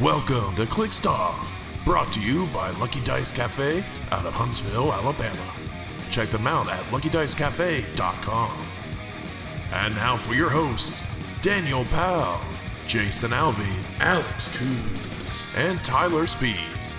Welcome to Click Stuff, brought to you by Lucky Dice Cafe out of Huntsville, Alabama. Check them out at luckydicecafe.com. And now for your hosts, Daniel Powell, Jason Alvey, Alex Coons, and Tyler Spees.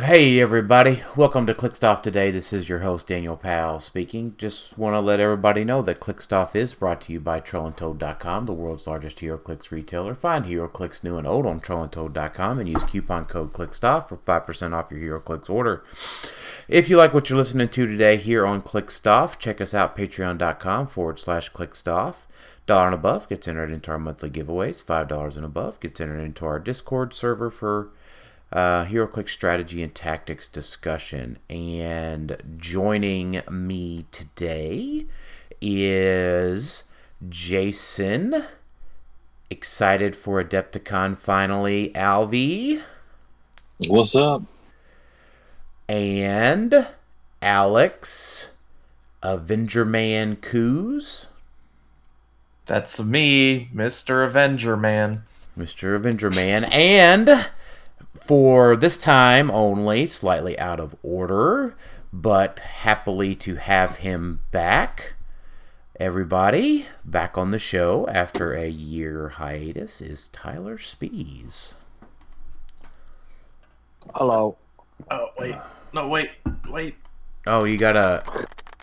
Hey everybody, welcome to ClickStuff Today. This is your host Daniel Powell speaking. Just want to let everybody know that ClickStuff is brought to you by TrollandToad.com, the world's largest HeroClix retailer. Find HeroClix new and old on TrollandToad.com and use coupon code ClickStuff for 5% off your HeroClix order. If you like what you're listening to today here on ClickStuff, check us out patreon.com/ClickStuff. $1 and above gets entered into our monthly giveaways. $5 and above gets entered into our Discord server for HeroClix strategy and tactics discussion. And joining me today is Jason. Excited for Adepticon finally. Alvy. What's up? And Alex. Avengerman Coos. That's me, Mr. Avengerman. Mr. Avengerman. And for this time only, slightly out of order, but happily to have him back. Everybody, back on the show after a year hiatus is Tyler Spees. Hello. Oh, wait. No, wait. Oh, you got a...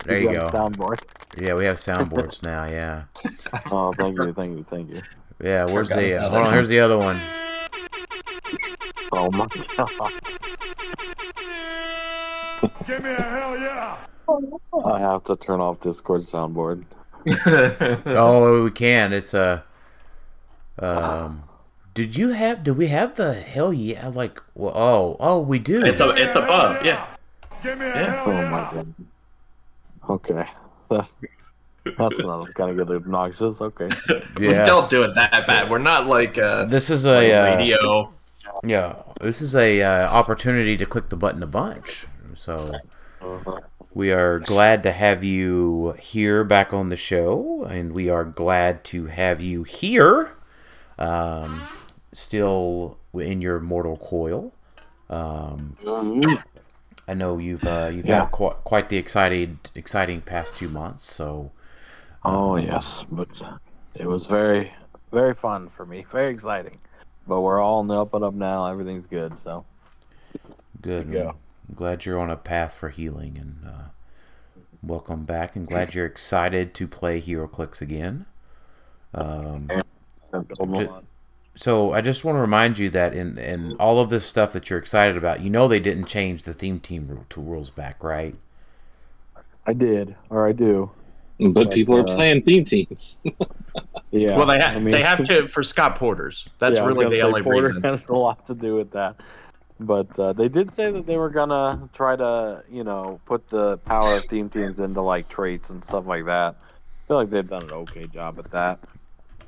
There you go. Soundboard. Yeah, we have soundboards now, yeah. Oh, thank you. Yeah, where's the... Hold on, here's the other one. Oh my God. Give me a hell yeah! I have to turn off Discord soundboard. Oh, we can. It's a... Do we have the hell yeah? Like, oh, we do. It's above, yeah. Give me a hell yeah! Oh my God. Okay. That's not going to get obnoxious, okay. Yeah. We don't do it that bad. We're not like this is a radio... Yeah, this is a opportunity to click the button a bunch. So we are glad to have you here back on the show, and we are glad to have you here, still in your mortal coil. I know you've had quite the exciting past 2 months. So, yes, but it was very, very fun for me, very exciting. But we're all on the up and up now. Everything's good, so. Good. Go. I'm glad you're on a path for healing, and welcome back. And glad you're excited to play HeroClix again. So I just want to remind you that in all of this stuff that you're excited about, you know they didn't change the theme team rules back, right? I do. But people are playing theme teams. Yeah. Well, they have to for Scott Porter's. That's really the only reason. Porter has a lot to do with that. But they did say that they were gonna try to, put the power of theme teams into like traits and stuff like that. I feel like they've done an okay job at that.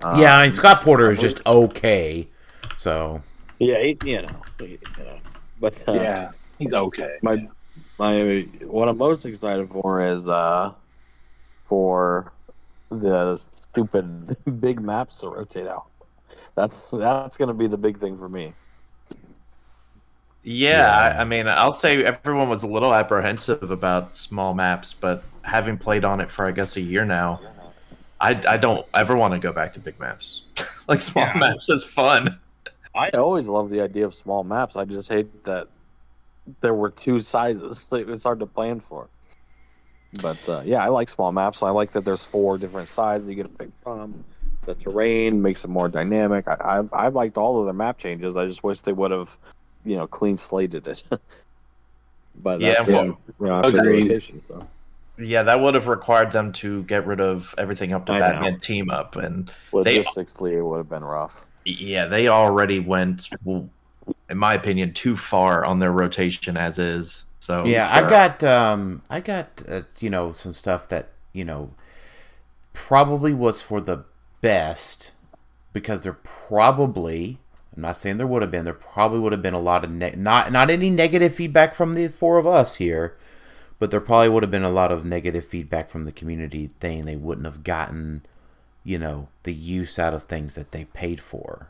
I mean Scott Porter is just okay. So yeah, he's okay. My what I'm most excited for is for the stupid big maps to rotate out. That's going to be the big thing for me. Yeah, I mean, I'll say everyone was a little apprehensive about small maps, but having played on it for, I guess, a year now, I don't ever want to go back to big maps. Like, small maps is fun. I always love the idea of small maps. I just hate that there were two sizes. It was hard to plan for. But, I like small maps. I like that there's four different sides you get to pick from. The terrain makes it more dynamic. I liked all of their map changes. I just wish they would have, clean slated it. But that's rotation stuff. Yeah, that would have required them to get rid of everything up to that and team up. And logistically, it would have been rough. Yeah, they already went, in my opinion, too far on their rotation as is. So, yeah, sure. I got some stuff that probably was for the best, because there probably, I'm not saying there would have been, a lot of not any negative feedback from the four of us here, But there probably would have been a lot of negative feedback from the community saying they wouldn't have gotten, you know, the use out of things that they paid for.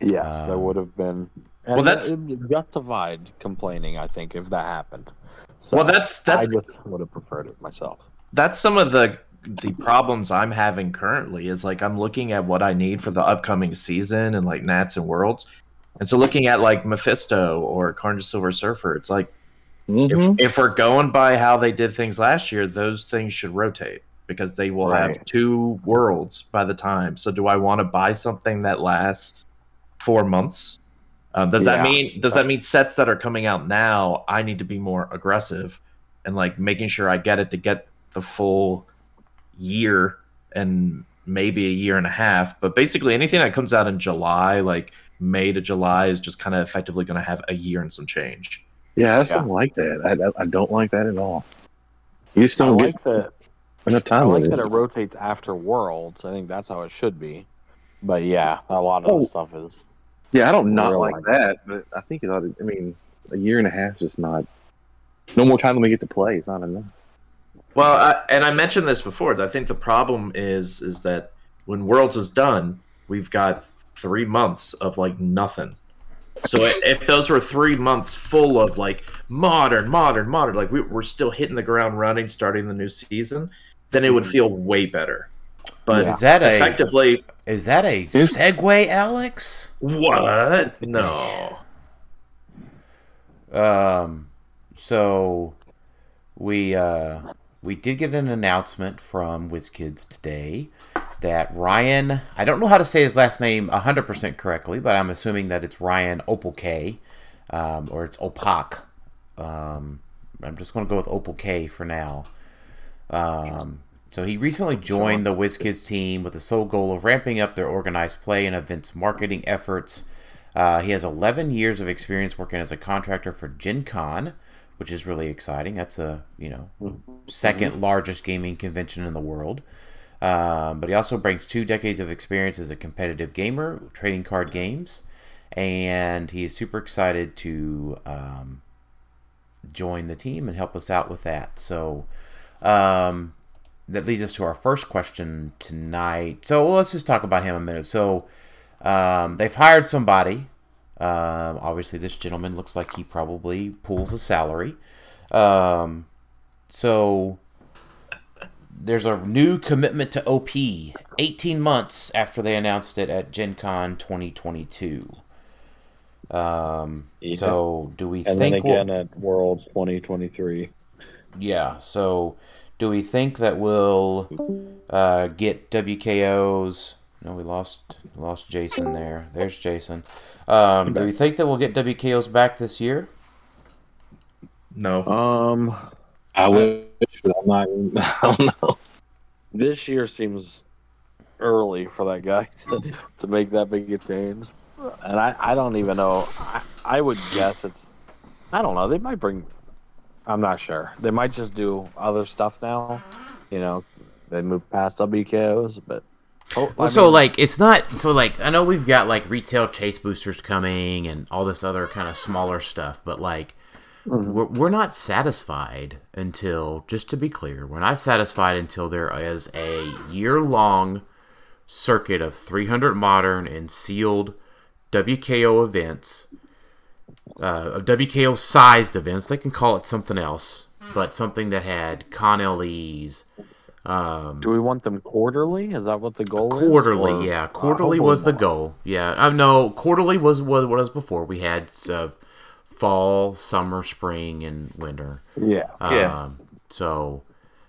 Yes, there would have been. And well, that's justified complaining, I think, if that happened. So well, that's I just would have preferred it myself. That's some of the problems I'm having currently is like I'm looking at what I need for the upcoming season and like Nats and Worlds. And so looking at like Mephisto or Carnage Silver Surfer, it's like if we're going by how they did things last year, those things should rotate because they will have two worlds by the time. So do I want to buy something that lasts 4 months? Does that mean sets that are coming out now, I need to be more aggressive and like making sure I get it to get the full year and maybe a year and a half, but basically anything that comes out in July, like May to July, is just kind of effectively going to have a year and some change. Yeah, I don't like that. I don't like that at all. You just don't like that. Enough time. I like that it rotates after Worlds. I think that's how it should be. But yeah, a lot of the stuff is. Yeah, I don't not like that, but I think it ought to. I mean, a year and a half is just not. No more time than we get to play. It's not enough. Well, I mentioned this before. I think the problem is that when Worlds is done, we've got 3 months of like nothing. So if those were 3 months full of like modern, like we're still hitting the ground running, starting the new season, then it would feel way better. But is that a segue, Alex? What? No. So we did get an announcement from WizKids today that Ryan, I don't know how to say his last name 100% correctly, but I'm assuming that it's Ryan Opelka, or it's Opak. I'm just going to go with Opelka for now. So he recently joined the WizKids team with the sole goal of ramping up their organized play and events marketing efforts. He has 11 years of experience working as a contractor for Gen Con, which is really exciting. That's second largest gaming convention in the world. But he also brings 2 decades of experience as a competitive gamer, trading card games, and he is super excited to join the team and help us out with that. So that leads us to our first question tonight. So let's just talk about him a minute. So they've hired somebody. Obviously, this gentleman looks like he probably pulls a salary. There's a new commitment to OP 18 months after they announced it at Gen Con 2022. So do we think... And then again at Worlds 2023. Yeah, so do we think that we'll get WKO's... No, we lost Jason there. There's Jason. Do we think that we'll get WKO's back this year? No. I wish, but I don't know. This year seems early for that guy to make that big a change. And I don't even know. I would guess it's... I don't know. They might bring... I'm not sure. They might just do other stuff now. You know, they move past WKOs, but... I know we've got, like, retail chase boosters coming and all this other kind of smaller stuff, but, like... We're not satisfied until, just to be clear, we're not satisfied until there is a year-long circuit of 300 modern and sealed WKO events, WKO-sized events. They can call it something else, but something that had Con-LEs. Do we want them quarterly? Is that what the goal is? Quarterly, yeah. Quarterly was the goal. Yeah. No, quarterly was what was before. We had... fall, summer, spring, and winter. Yeah. So,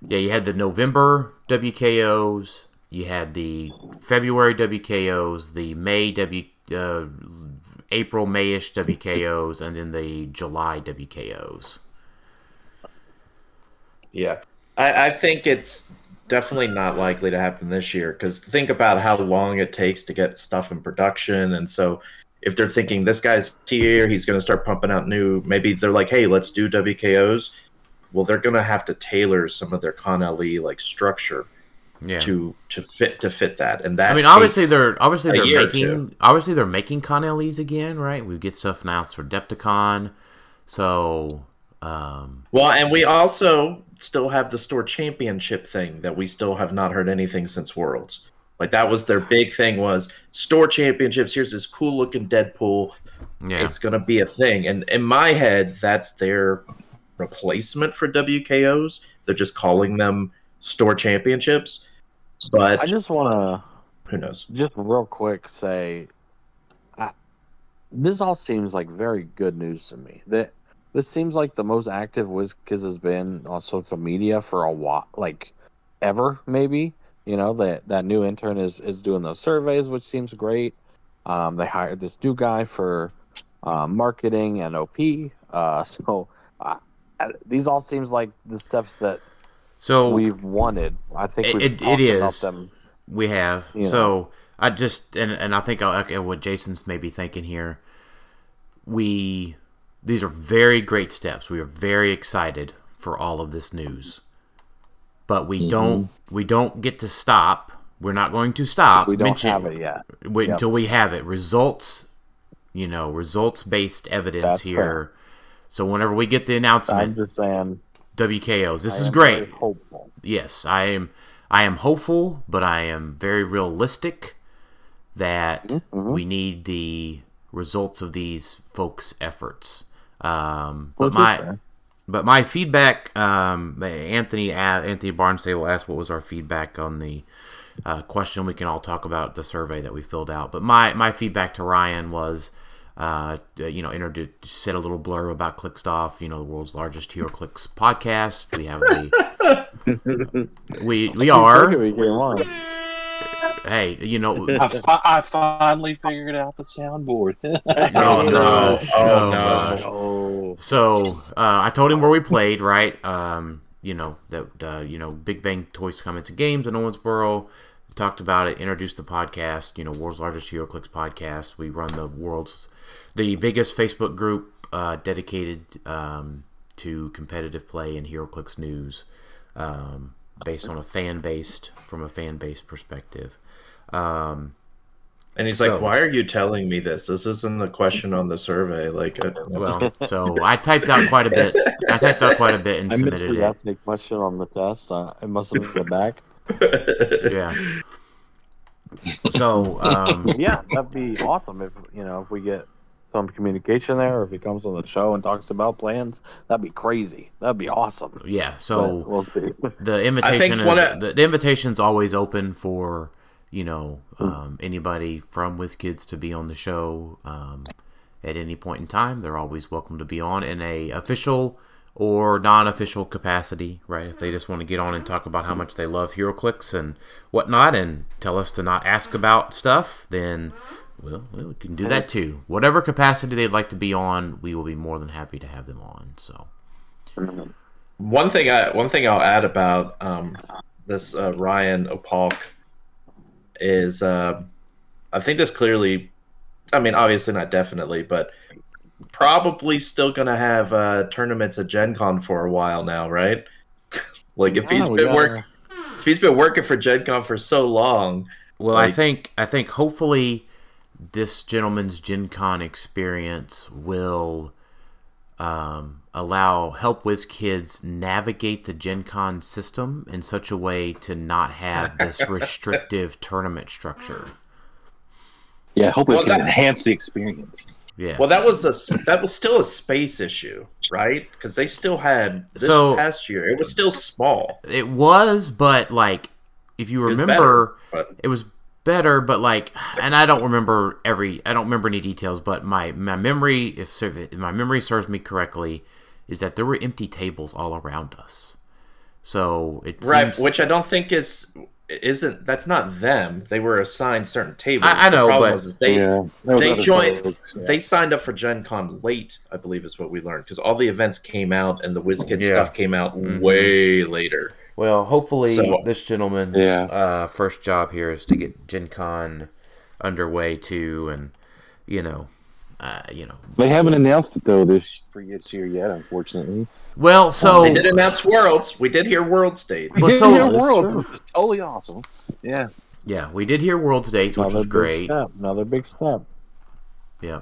yeah, you had the November WKOs, you had the February WKOs, the April, May-ish WKOs, and then the July WKOs. Yeah. I think it's definitely not likely to happen this year, because think about how long it takes to get stuff in production, and so... If they're thinking this guy's here, he's going to start pumping out new. Maybe they're like, "Hey, let's do WKOs." Well, they're going to have to tailor some of their Con-LE like structure to fit that. And that I mean, obviously they're making Con-LEs again, right? We get stuff now for Adepticon, so Well, and we also still have the store championship thing that we still have not heard anything since Worlds. Like, that was their big thing, was store championships. Here's this cool looking Deadpool. Yeah. It's going to be a thing. And in my head, that's their replacement for WKOs. They're just calling them store championships. But I just want to, who knows? Just real quick say, this all seems like very good news to me. This seems like the most active WizKids has been on social media for a while, like ever, maybe. You know, that new intern is doing those surveys, which seems great. They hired this new guy for marketing and OP. So these all seems like the steps that we've wanted. I think we've talked about them. We have. You know. So I just and I think what Jason's maybe thinking here. These are very great steps. We are very excited for all of this news. But we don't get to stop. We're not going to stop. We don't have it yet. Wait until we have it. Results-based evidence. That's here. Fair. So whenever we get the announcement, WKOs. This is great. Very hopeful. Yes, I am hopeful, but I am very realistic that we need the results of these folks' efforts. But my feedback, Anthony Barnstable asked what was our feedback on the question. We can all talk about the survey that we filled out. But my feedback to Ryan was, said a little blurb about Clickstuff, the world's largest HeroClix podcast. We have the we are. Hey, I finally figured out the soundboard. Oh no! So I told him where we played, right? Big Bang Toys, Comics, and Games in Owensboro. We talked about it. Introduced the podcast. World's Largest HeroClix Podcast. We run the biggest Facebook group dedicated to competitive play and HeroClix news, based on a fan-based perspective. And he's like, "Why are you telling me this? This isn't a question on the survey." Like, I typed out quite a bit. And I submitted it. I missed the question on the test. It must have been back. Yeah. So that'd be awesome if if we get some communication there, or if he comes on the show and talks about plans. That'd be crazy. That'd be awesome. Yeah. So but we'll see. The invitation the invitation's always open for. Anybody from WizKids to be on the show at any point in time. They're always welcome to be on in a official or non-official capacity, right? If they just want to get on and talk about how much they love HeroClix and whatnot and tell us to not ask about stuff, then, well, we can do that too. Whatever capacity they'd like to be on, we will be more than happy to have them on. So, one thing I'll add about this Ryan Opalk is I think this clearly, I mean, obviously not definitely, but probably still going to have tournaments at Gen Con for a while now, right? Like if he's been working for Gen Con for so long. Well, like, I think hopefully this gentleman's Gen Con experience will help WizKids navigate the Gen Con system in such a way to not have this restrictive tournament structure. Yeah, hopefully it can enhance the experience. Yeah. Well, that was still a space issue, right? Because they still had past year. It was still small. It was, but like if you remember, it was better, but I don't remember any details, but my memory, if my memory serves me correctly, is that there were empty tables all around us. So it seems, which I don't think isn't. That's not them. They were assigned certain tables. I know, they signed up for Gen Con late, I believe is what we learned, because all the events came out and the WizKids stuff came out way later. Well, hopefully this gentleman's first job here is to get Gen Con underway too, and they haven't announced it though this year yet, unfortunately. Well, they did announce Worlds. We did hear Worlds dates. We did hear Worlds. Sure. Totally awesome. Yeah. Yeah, we did hear Worlds dates, which was great. Another big step. Yeah.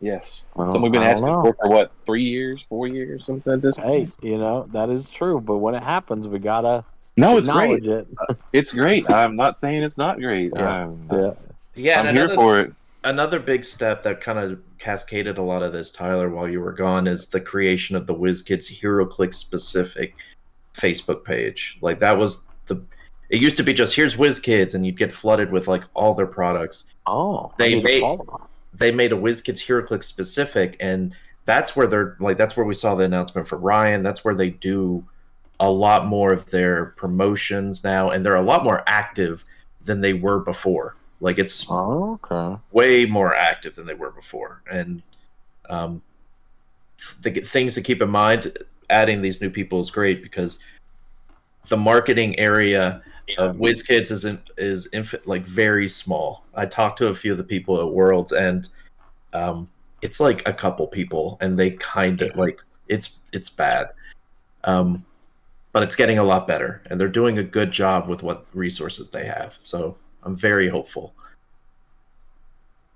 Yes. Well, something we've been asking for what, 3 years, 4 years, something like this? Hey, you know, that is true. But when it happens, we got to acknowledge it. It's great. I'm not saying it's not great. Yeah. I'm here for it. Another big step that kind of cascaded a lot of this, Tyler, while you were gone, is the creation of the WizKids HeroClix specific Facebook page. Like, that was the... It used to be just, here's WizKids, and you'd get flooded with, like, all their products. Oh. They made a WizKids HeroClix specific, and that's where they're... Like, that's where we saw the announcement for Ryan. That's where they do a lot more of their promotions now, and they're a lot more active than they were before. Like, it's way more active than they were before. And the things to keep in mind, adding these new people is great because the marketing area of WizKids is very small. I talked to a few of the people at Worlds, and it's like a couple people, and they kind of it's bad. But it's getting a lot better, and they're doing a good job with what resources they have. So I'm very hopeful.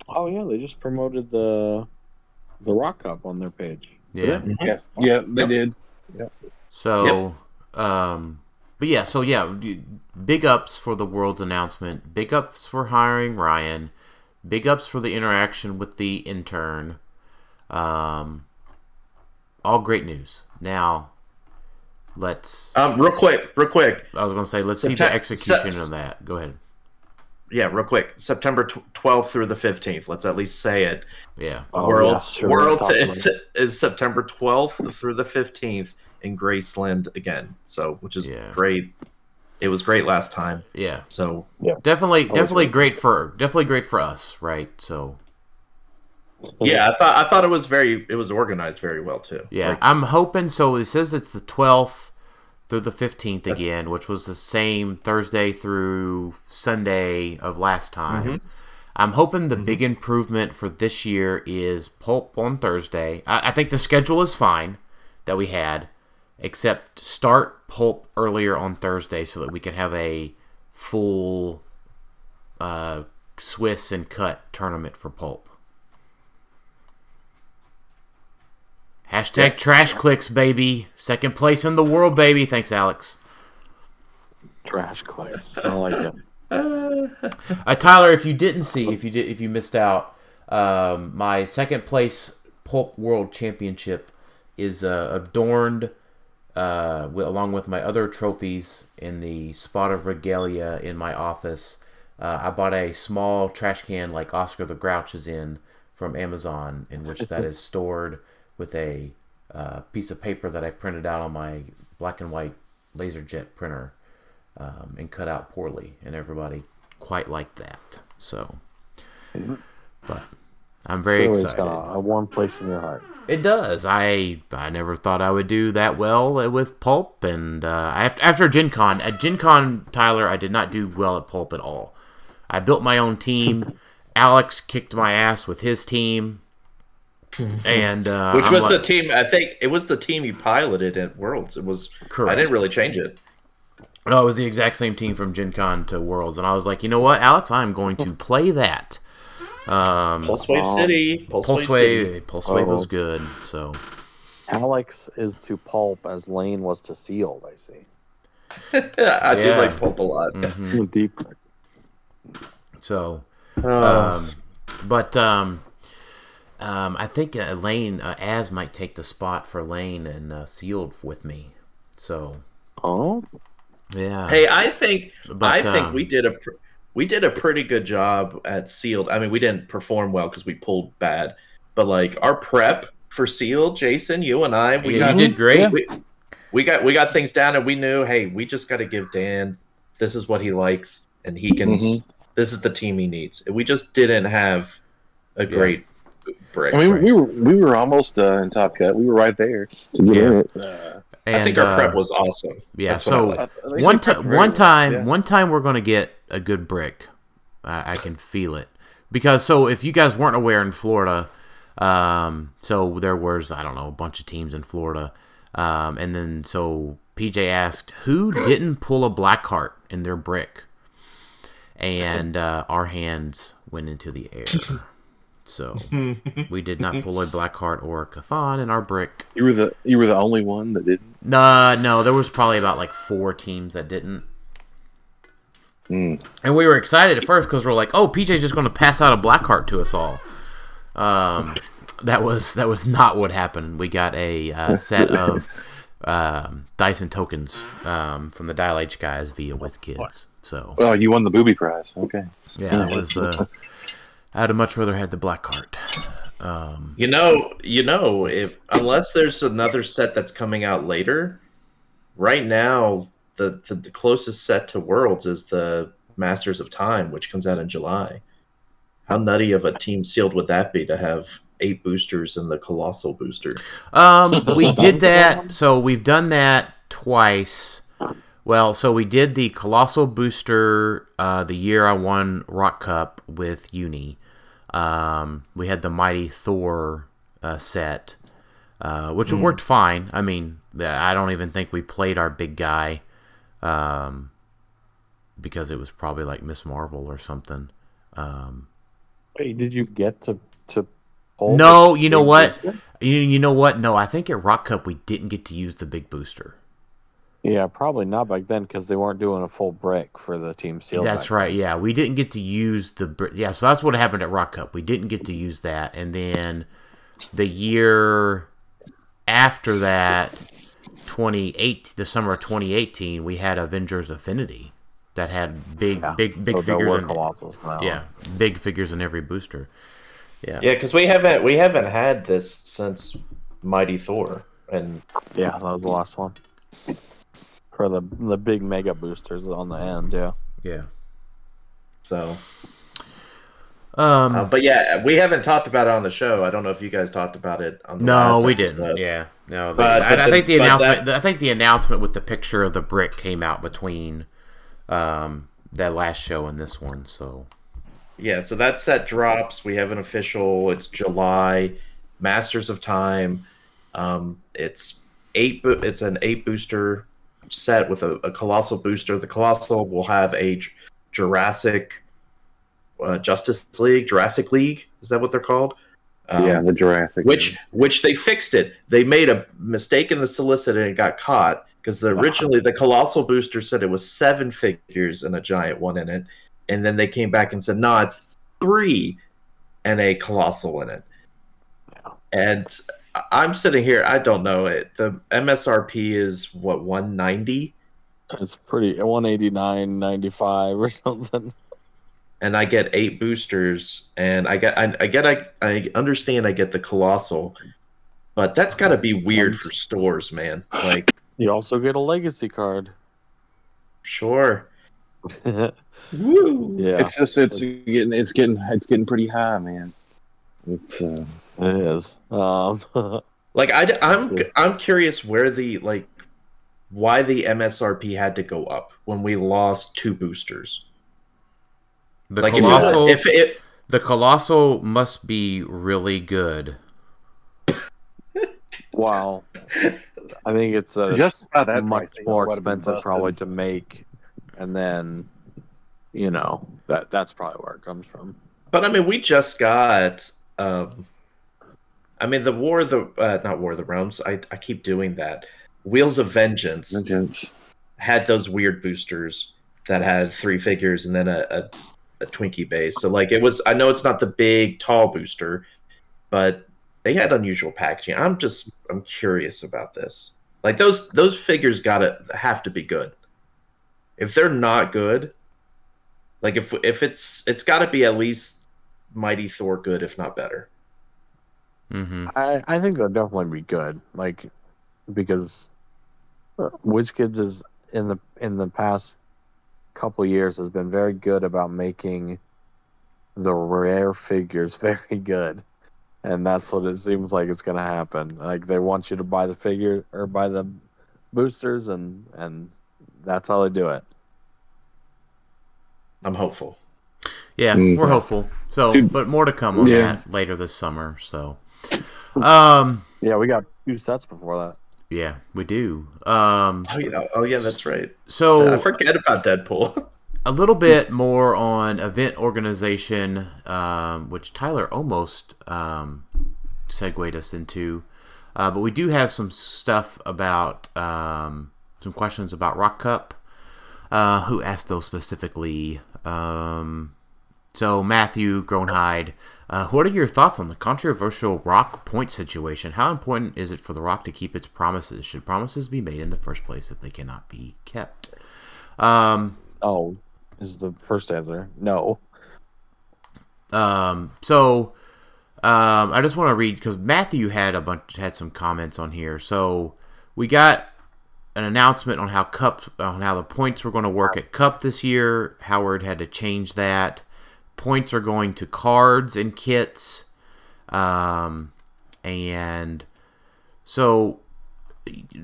Oh yeah, they just promoted the Rock Cup on their page. Yeah, they did. Yeah. So, big ups for the World's announcement. Big ups for hiring Ryan. Big ups for the interaction with the intern. All great news. Now, let's real quick. I was going to say, let's see the execution of that. Go ahead. Yeah, real quick. September 12th through the 15th. Let's at least say it. Yeah. World is September 12th through the 15th in Graceland again. So, which is great. It was great last time. Yeah. So definitely great for us, right? So. Yeah, I thought it was organized very well too. Yeah, like, I'm hoping so. It says it's the 12th. Through the 15th again, which was the same Thursday through Sunday of last time. Mm-hmm. I'm hoping the big improvement for this year is Pulp on Thursday. I think the schedule is fine that we had, except start Pulp earlier on Thursday so that we can have a full Swiss and Cut tournament for Pulp. # trash clicks, baby. Second place in the world, baby. Thanks, Alex. Trash clicks. I like it. Tyler, if you missed out, my second place Pulp World Championship is adorned along with my other trophies in the spot of regalia in my office. I bought a small trash can like Oscar the Grouch is in from Amazon, in which that is stored with a piece of paper that I printed out on my black and white LaserJet printer and cut out poorly, and everybody quite liked that. So, but I'm very excited. It's got a warm place in your heart. It does. I never thought I would do that well with Pulp, and after Gen Con, Tyler, I did not do well at Pulp at all. I built my own team. Alex kicked my ass with his team. And which was the team? I think it was the team you piloted at Worlds. It was correct. I didn't really change it. No, it was the exact same team from Gen Con to Worlds, and I was like, you know what, Alex, I'm going to play that. Pulsewave City was good. So Alex is to Pulp as Lane was to Sealed. I see. I do like Pulp a lot. Mm-hmm. Deep. So, I think Lane Az might take the spot for Lane and Sealed with me. So, yeah. Hey, I think we did a pretty good job at Sealed. I mean, we didn't perform well because we pulled bad, but like our prep for Sealed, Jason, you and I, we did great. We got things down, and we knew, hey, we just got to give Dan this is what he likes, and he can. Mm-hmm. This is the team he needs. We just didn't have a great. Break, I mean, we were almost in Top Cut. We were right there. And, I think our prep was awesome. Yeah. That's so like. One time we're going to get a good brick. I can feel it because if you guys weren't aware in Florida, there was a bunch of teams in Florida, and then PJ asked who didn't pull a black heart in their brick, and our hands went into the air. So we did not pull a Blackheart or Cathan in our brick. You were the only one that didn't? No, there was probably about like 4 teams that didn't. Mm. And we were excited at first because we're like, oh, PJ's just going to pass out a Blackheart to us all. That was not what happened. We got a set of Dyson tokens from the Dial H guys via WizKids. So, well, you won the booby prize. Okay. Yeah, it was the... I'd have much rather had the Blackheart. If unless there's another set that's coming out later, right now the closest set to Worlds is the Masters of Time, which comes out in July. How nutty of a team sealed would that be to have 8 boosters and the Colossal booster? We did that. So we've done that twice. Well, so we did the Colossal booster the year I won Rock Cup with Uni. We had the Mighty Thor set, which worked fine. I mean, I don't even think we played our big guy because it was probably like Miss Marvel or something. Hey, did you get to pull? No, you know what? You know what? No, I think at Rock Cup we didn't get to use the big booster. Yeah, probably not back then because they weren't doing a full break for the team seal. That's right. Then. Yeah, we didn't get to use the. Yeah, so that's what happened at Rock Cup. We didn't get to use that, and then the year after that, the summer of 2018, we had Avengers Affinity that had big figures in Colossals now. Yeah, big figures in every booster. Yeah, because we haven't had this since Mighty Thor, and yeah, that was the last one. For the big mega boosters on the end, yeah. So, but yeah, we haven't talked about it on the show. I don't know if you guys talked about it. On the last episode. Didn't. Yeah, no. I think the announcement with the picture of the brick came out between that last show and this one. So, yeah. So that set drops. We have an official. It's July. Masters of Time. It's 8. It's an 8 booster set with a Colossal booster. The Colossal will have a Jurassic Jurassic League, is that what they're called? Yeah, the Jurassic League. Which they fixed it. They made a mistake in the solicit and it got caught because originally the Colossal booster said it was 7 figures and a giant one in it, and then they came back and said, no, it's 3 and a Colossal in it. Wow. And I'm sitting here. I don't know. The MSRP is what, $190? It's pretty $189.95 or something. And I get 8 boosters, and I understand. I get the Colossal, but that's got to be weird for stores, man. Like, you also get a legacy card. Sure. Woo. Yeah. It's just it's getting pretty high, man. It's. It is. Like I'm curious where why the MSRP had to go up when we lost 2 boosters. The Colossal, the Colossal must be really good. Wow, I think it's just that much more expensive probably to make, and then that's probably where it comes from. But I mean, we just got. The War of the... not War of the Realms. I keep doing that. Wheels of Vengeance had those weird boosters that had 3 figures and then a Twinkie base. So, like, it was... I know it's not the big, tall booster, but they had unusual packaging. I'm curious about this. Like, those figures have to be good. If they're not good... Like, if it's gotta be at least Mighty Thor good, if not better. Mm-hmm. I think they'll definitely be good, like, because WizKids is in the past couple years has been very good about making the rare figures very good, and that's what it seems like it's going to happen. Like, they want you to buy the figure or buy the boosters, and that's how they do it. I'm hopeful. Yeah, we're hopeful. So, but more to come on that later this summer. So. Yeah, we got 2 sets before that. Yeah, we do. Oh yeah, that's right. So I forget about Deadpool. a little bit more on event organization, which Tyler almost segued us into. But we do have some stuff about some questions about Rock Cup, who asked those specifically. So Matthew Groenhide, what are your thoughts on the controversial Rock point situation? How important is it for the Rock to keep its promises? Should promises be made in the first place if they cannot be kept? Is the first answer. No. I just want to read, because Matthew had some comments on here. So we got an announcement on how the points were going to work at Cup this year. Howard had to change that. Points are going to cards and kits, and so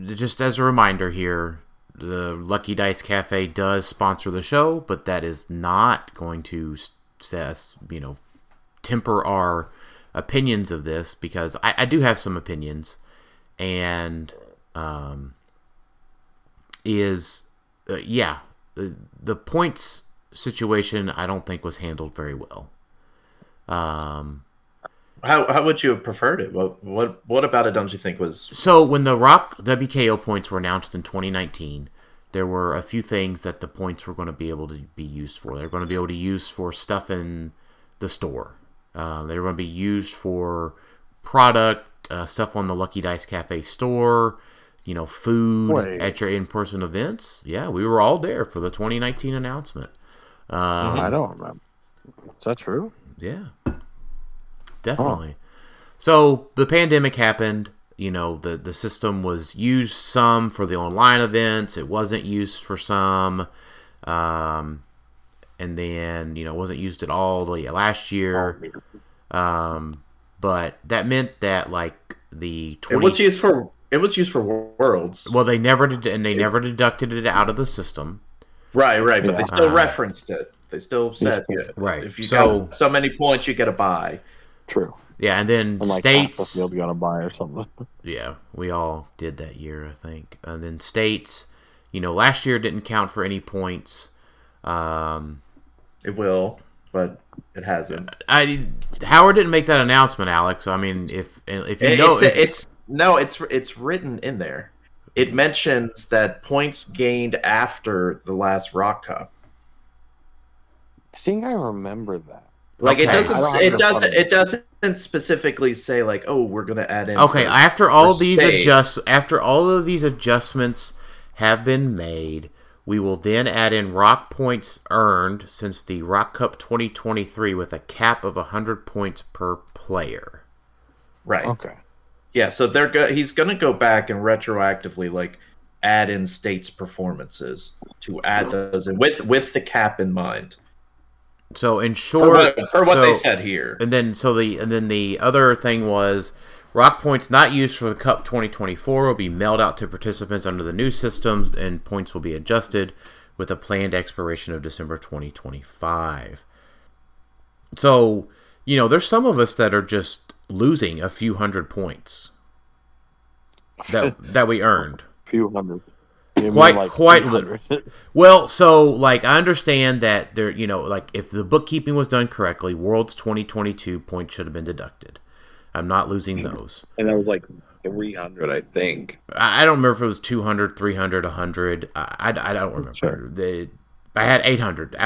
just as a reminder here, the Lucky Dice Cafe does sponsor the show, but that is not going to temper our opinions of this, because I do have some opinions, and the points situation I don't think was handled very well. How would you have preferred it? What about it don't you think was... So when the Rock WKO points were announced in 2019, there were a few things that the points were going to be able to be used for. They're going to be able to use for stuff in the store. They're going to be used for product, stuff on the Lucky Dice Cafe store, food at your in-person events. Yeah, we were all there for the 2019 announcement. I don't remember. Is that true? Yeah, definitely. Oh. So the pandemic happened. The system was used some for the online events. It wasn't used for some. And then, it wasn't used at all last year. But that meant that it was used for Worlds. Well, they never did, and they never deducted it out of the system. Right. But they still referenced it. They still said, right. If you got so many points, you get a buy. True. Yeah, and then states you'll be on a buy or something. Yeah, we all did that year, I think. And then states, last year didn't count for any points. It will, but it hasn't. Howard didn't make that announcement, Alex. I mean, it's written in there. It mentions that points gained after the last Rock Cup. I think I remember that. It doesn't specifically say we're going to add in. Okay, after all of these adjustments have been made, we will then add in Rock points earned since the Rock Cup 2023 with a cap of 100 points per player. Right. Okay. Yeah, so he's going to go back and retroactively add in states' performances to add those in with the cap in mind. So in short, for what they said here, and then the other thing was Rock points not used for the Cup 2024 will be mailed out to participants under the new systems, and points will be adjusted with a planned expiration of December 2025. So there's some of us that are just losing a few hundred points that we earned. A few hundred. Quite literally. Well, so I understand that there, if the bookkeeping was done correctly, Worlds 2022 points should have been deducted. I'm not losing those. And that was 300, I think. I don't remember if it was 200, 300, 100. I don't remember. Sure. I had 800.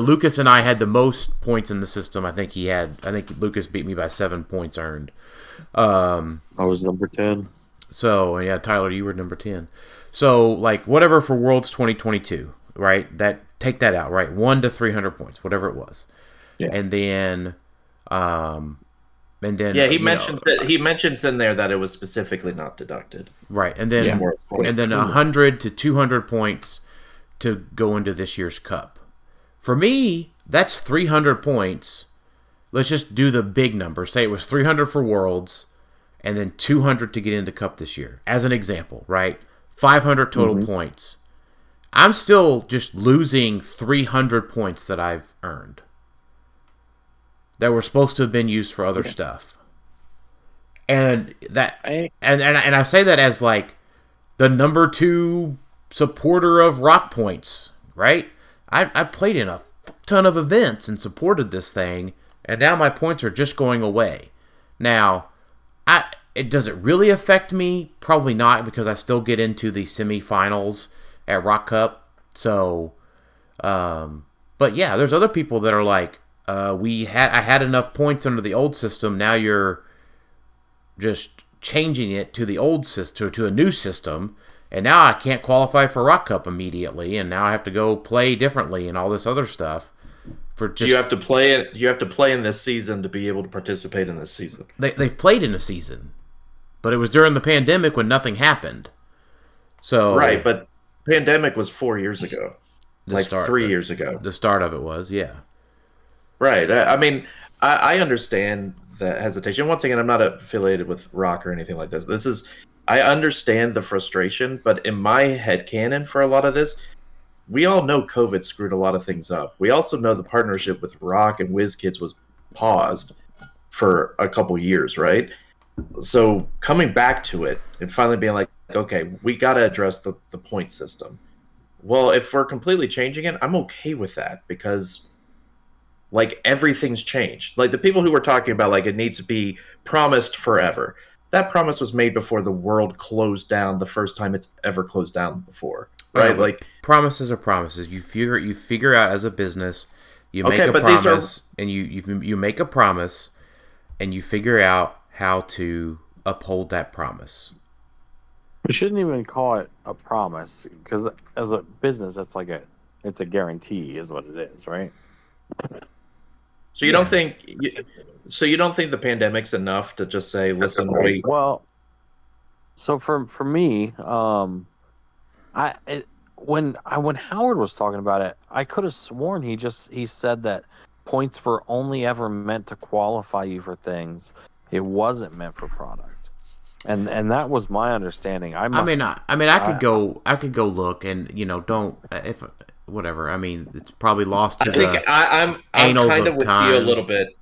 Lucas and I had the most points in the system. I think Lucas beat me by 7 points earned. I was number 10. So, yeah, Tyler, you were number 10. So, whatever for Worlds 2022, right? Take that out, right? 1 to 300 points, whatever it was. Yeah. And then yeah, he mentions in there that it was specifically not deducted. Right. And then 100 to 200 points to go into this year's Cup. For me, that's 300 points. Let's just do the big number. Say it was 300 for Worlds and then 200 to get into Cup this year. As an example, right? 500 total points. I'm still just losing 300 points that I've earned that were supposed to have been used for other stuff. And that and I say that as the number 2 supporter of Rock points, right? I played in a ton of events and supported this thing, and now my points are just going away. Now, does it really affect me? Probably not, because I still get into the semifinals at Rock Cup. So, but yeah, there's other people that are like, I had enough points under the old system. Now you're just changing it to the old system, to a new system, and now I can't qualify for Rock Cup immediately, and now I have to go play differently and all this other stuff. You have to play in this season to be able to participate in this season. They've played in a season, but it was during the pandemic when nothing happened. So right, but pandemic was 4 years ago, like 3 years ago. The start of it was, yeah. Right. I mean, I understand that hesitation. Once again, I'm not affiliated with Rock or anything like this. I understand the frustration, but in my headcanon for a lot of this, we all know COVID screwed a lot of things up. We also know the partnership with Rock and WizKids was paused for a couple years, right? So coming back to it and finally being like, okay, we got to address the point system. Well, if we're completely changing it, I'm okay with that, because like everything's changed. Like the people who were talking about like it needs to be promised forever. That promise was made before the world closed down the first time it's ever closed down before. Right? No, like promises are promises. You figure out as a business, you make a promise and you figure out how to uphold that promise. We shouldn't even call it a promise, because as a business, that's like it's a guarantee is what it is, right? So you don't think the pandemic's enough to just say, listen, wait. Well, so for me, when Howard was talking about it, I could have sworn he said that points were only ever meant to qualify you for things. It wasn't meant for product, and that was my understanding. I could go look, and whatever. I mean, it's probably lost to I'm kind of with you a little bit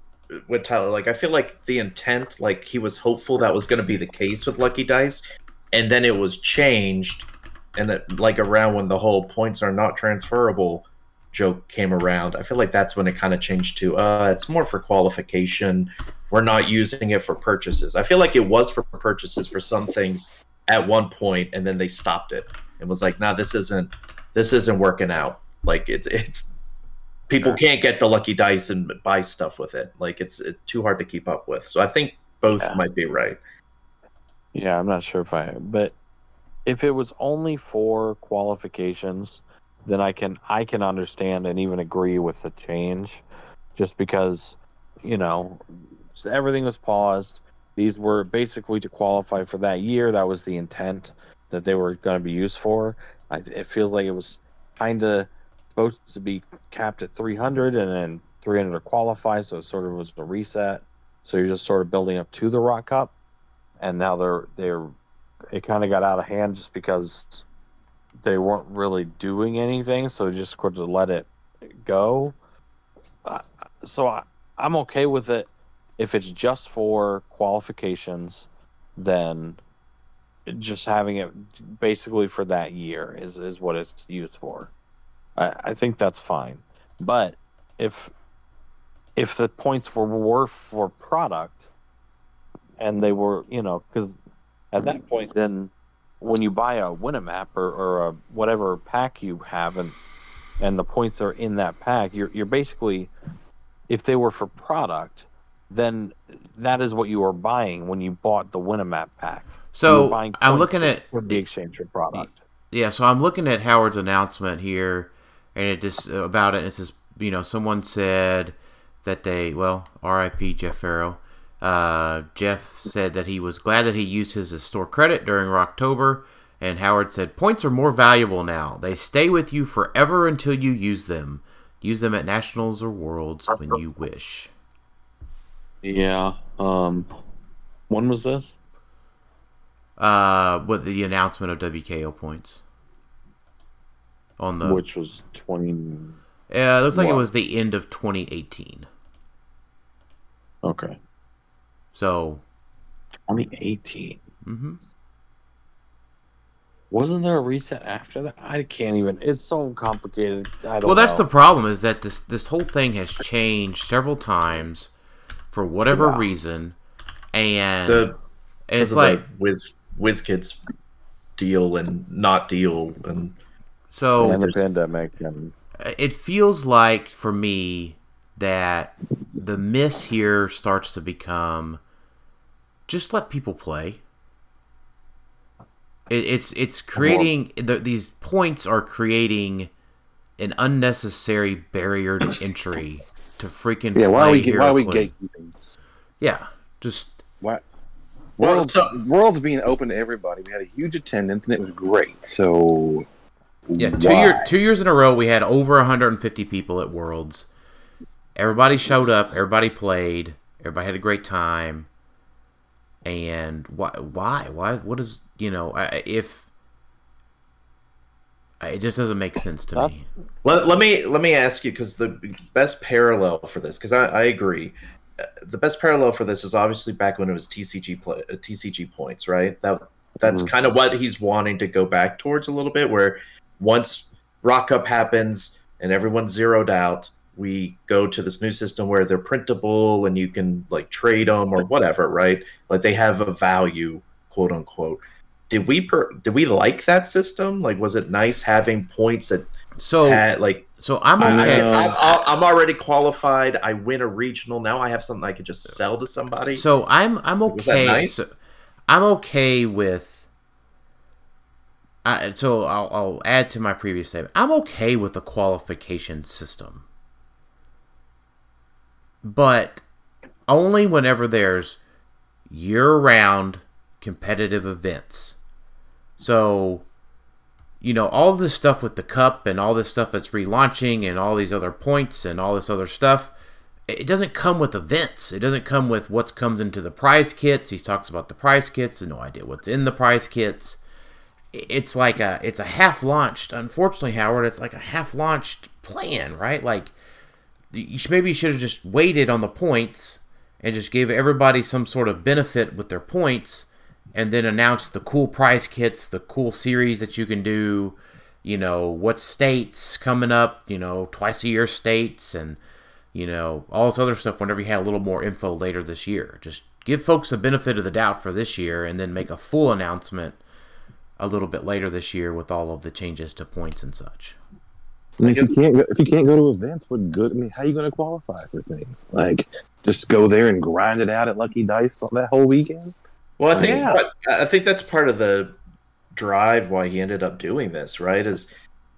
with Tyler. Like, I feel like the intent, like he was hopeful that was going to be the case with Lucky Dice, and then it was changed, and it, like around when the whole points are not transferable joke came around, I feel like that's when it kind of changed to it's more for qualification. We're not using it for purchases. I feel like it was for purchases for some things at one point, and then they stopped it and was like, nah, this isn't working out. Like it's people can't get the Lucky Dice and buy stuff with it. Like it's too hard to keep up with. So I think both might be right. Yeah, I'm not sure but if it was only for qualifications, then I can understand and even agree with the change, just because, everything was paused. These were basically to qualify for that year. That was the intent that they were going to be used for. It feels like it was kind of supposed to be capped at 300, and then 300 to qualify, so it sort of was a reset. So you're just sort of building up to the Rock Cup, and now it kind of got out of hand just because they weren't really doing anything, so just sort of let it go. So I'm okay with it. If it's just for qualifications, then just having it basically for that year is what it's used for. I think that's fine. But if the points were for product, and they were, because at that point, then when you buy a Winamap or a whatever pack you have, and the points are in that pack, you're basically, if they were for product, then that is what you were buying when you bought the Winamap pack. So I'm looking at the exchange of product. Yeah, so I'm looking at Howard's announcement here, and it just about it. It says, someone said that R.I.P. Jeff Farrow. Jeff said that he was glad that he used his store credit during Rocktober, and Howard said points are more valuable now. They stay with you forever until you use them. Use them at nationals or worlds when you wish. Yeah. When was this? With the announcement of WKO points, which was 20. Yeah, it looks like it was the end of 2018. Okay. So. 2018. Mm-hmm. Wasn't there a reset after that? I can't even. It's so complicated. Well, that's the problem, is that this whole thing has changed several times for whatever reason, and it's like WizKids deal and not deal, and so and the pandemic. And it feels like for me that the miss here starts to become just let people play. It's creating these points are creating an unnecessary barrier to entry to freaking play. Why are we gatekeeping? Yeah, just what world's being open to everybody. We had a huge attendance and it was great. So yeah, two years in a row we had over 150 people at Worlds. Everybody showed up. Everybody played. Everybody had a great time. And why? What is, if it just doesn't make sense to me. Let me ask you, because the best parallel for this, because I agree, the best parallel for this is obviously back when it was TCG points, right? That's kind of what he's wanting to go back towards a little bit, where once Rock Cup happens and everyone's zeroed out, we go to this new system where they're printable and you can trade them or whatever, right? They have a value, quote unquote. Did we like that system? Was it nice having points that so I'm okay. I'm already qualified. I win a regional. Now I have something I could just sell to somebody. So I'm okay. Was that nice? So I'm okay with. So I'll add to my previous statement. I'm okay with the qualification system. But only whenever there's year-round competitive events. So, all this stuff with the cup and all this stuff that's relaunching and all these other points and all this other stuff, it doesn't come with events. It doesn't come with what comes into the prize kits. He talks about the prize kits and no idea what's in the prize kits. It's like it's a half-launched, unfortunately, Howard, it's like a half-launched plan, right? Maybe you should have just waited on the points and just gave everybody some sort of benefit with their points and then announced the cool prize kits, the cool series that you can do, what states coming up, twice a year states and, all this other stuff whenever you had a little more info later this year. Just give folks the benefit of the doubt for this year and then make a full announcement a little bit later this year with all of the changes to points and such. And if you can't go to events, what good? How are you going to qualify for things? Just go there and grind it out at Lucky Dice on that whole weekend. Well, I think that's part of the drive why he ended up doing this, right? Is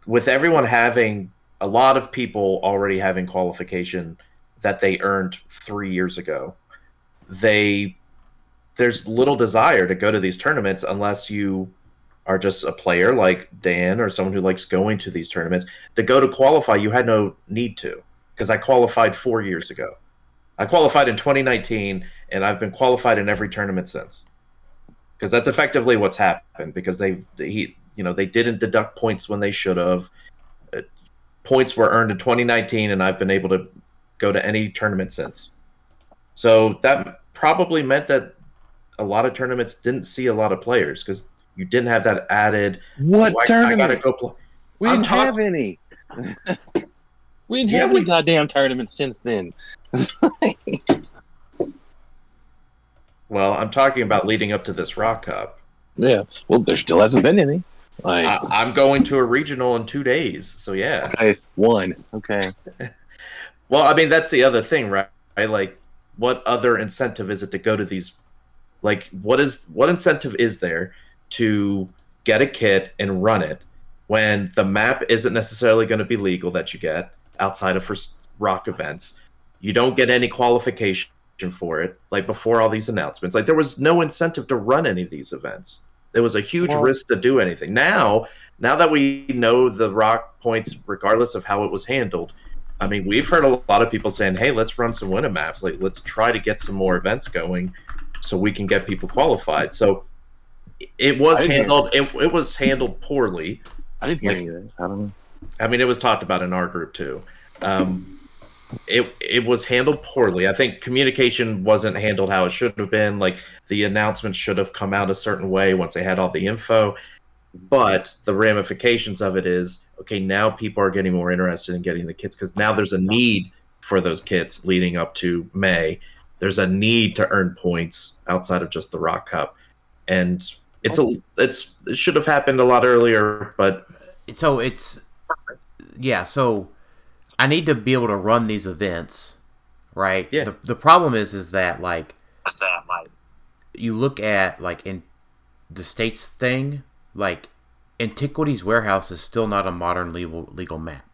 with everyone having a lot of people already having qualification that they earned 3 years ago, there's little desire to go to these tournaments unless you are just a player like Dan or someone who likes going to these tournaments. To go to qualify, you had no need to, because I qualified 4 years ago. I qualified in 2019, and I've been qualified in every tournament since, because that's effectively what's happened, because they didn't deduct points when they should have. Points were earned in 2019, and I've been able to go to any tournament since. So that probably meant that a lot of tournaments didn't see a lot of players, because you didn't have that added. What tournament? I gotta go play. We didn't have any. We didn't have any goddamn tournaments since then. Well, I'm talking about leading up to this Rock Cup. Yeah. Well, there still hasn't been any. I'm going to a regional in 2 days, so yeah. Okay. Well, that's the other thing, right? What other incentive is it to go to these? What incentive is there to get a kit and run it when the map isn't necessarily going to be legal that you get outside of first rock events? You don't get any qualification for it, before all these announcements. There was no incentive to run any of these events. There was a huge risk to do anything. Now that we know the rock points, regardless of how it was handled, we've heard a lot of people saying, hey, let's run some winter maps. Let's try to get some more events going so we can get people qualified. So it was handled. It was handled poorly. I didn't hear any of that. I don't know. It was talked about in our group too. It was handled poorly. I think communication wasn't handled how it should have been. The announcement should have come out a certain way once they had all the info. But the ramifications of it is, okay, now people are getting more interested in getting the kits because now there's a need for those kits leading up to May. There's a need to earn points outside of just the Rock Cup. And it should have happened a lot earlier, but... So I need to be able to run these events, right? Yeah. The problem is that you look at, in the States thing... Antiquities Warehouse is still not a modern legal map.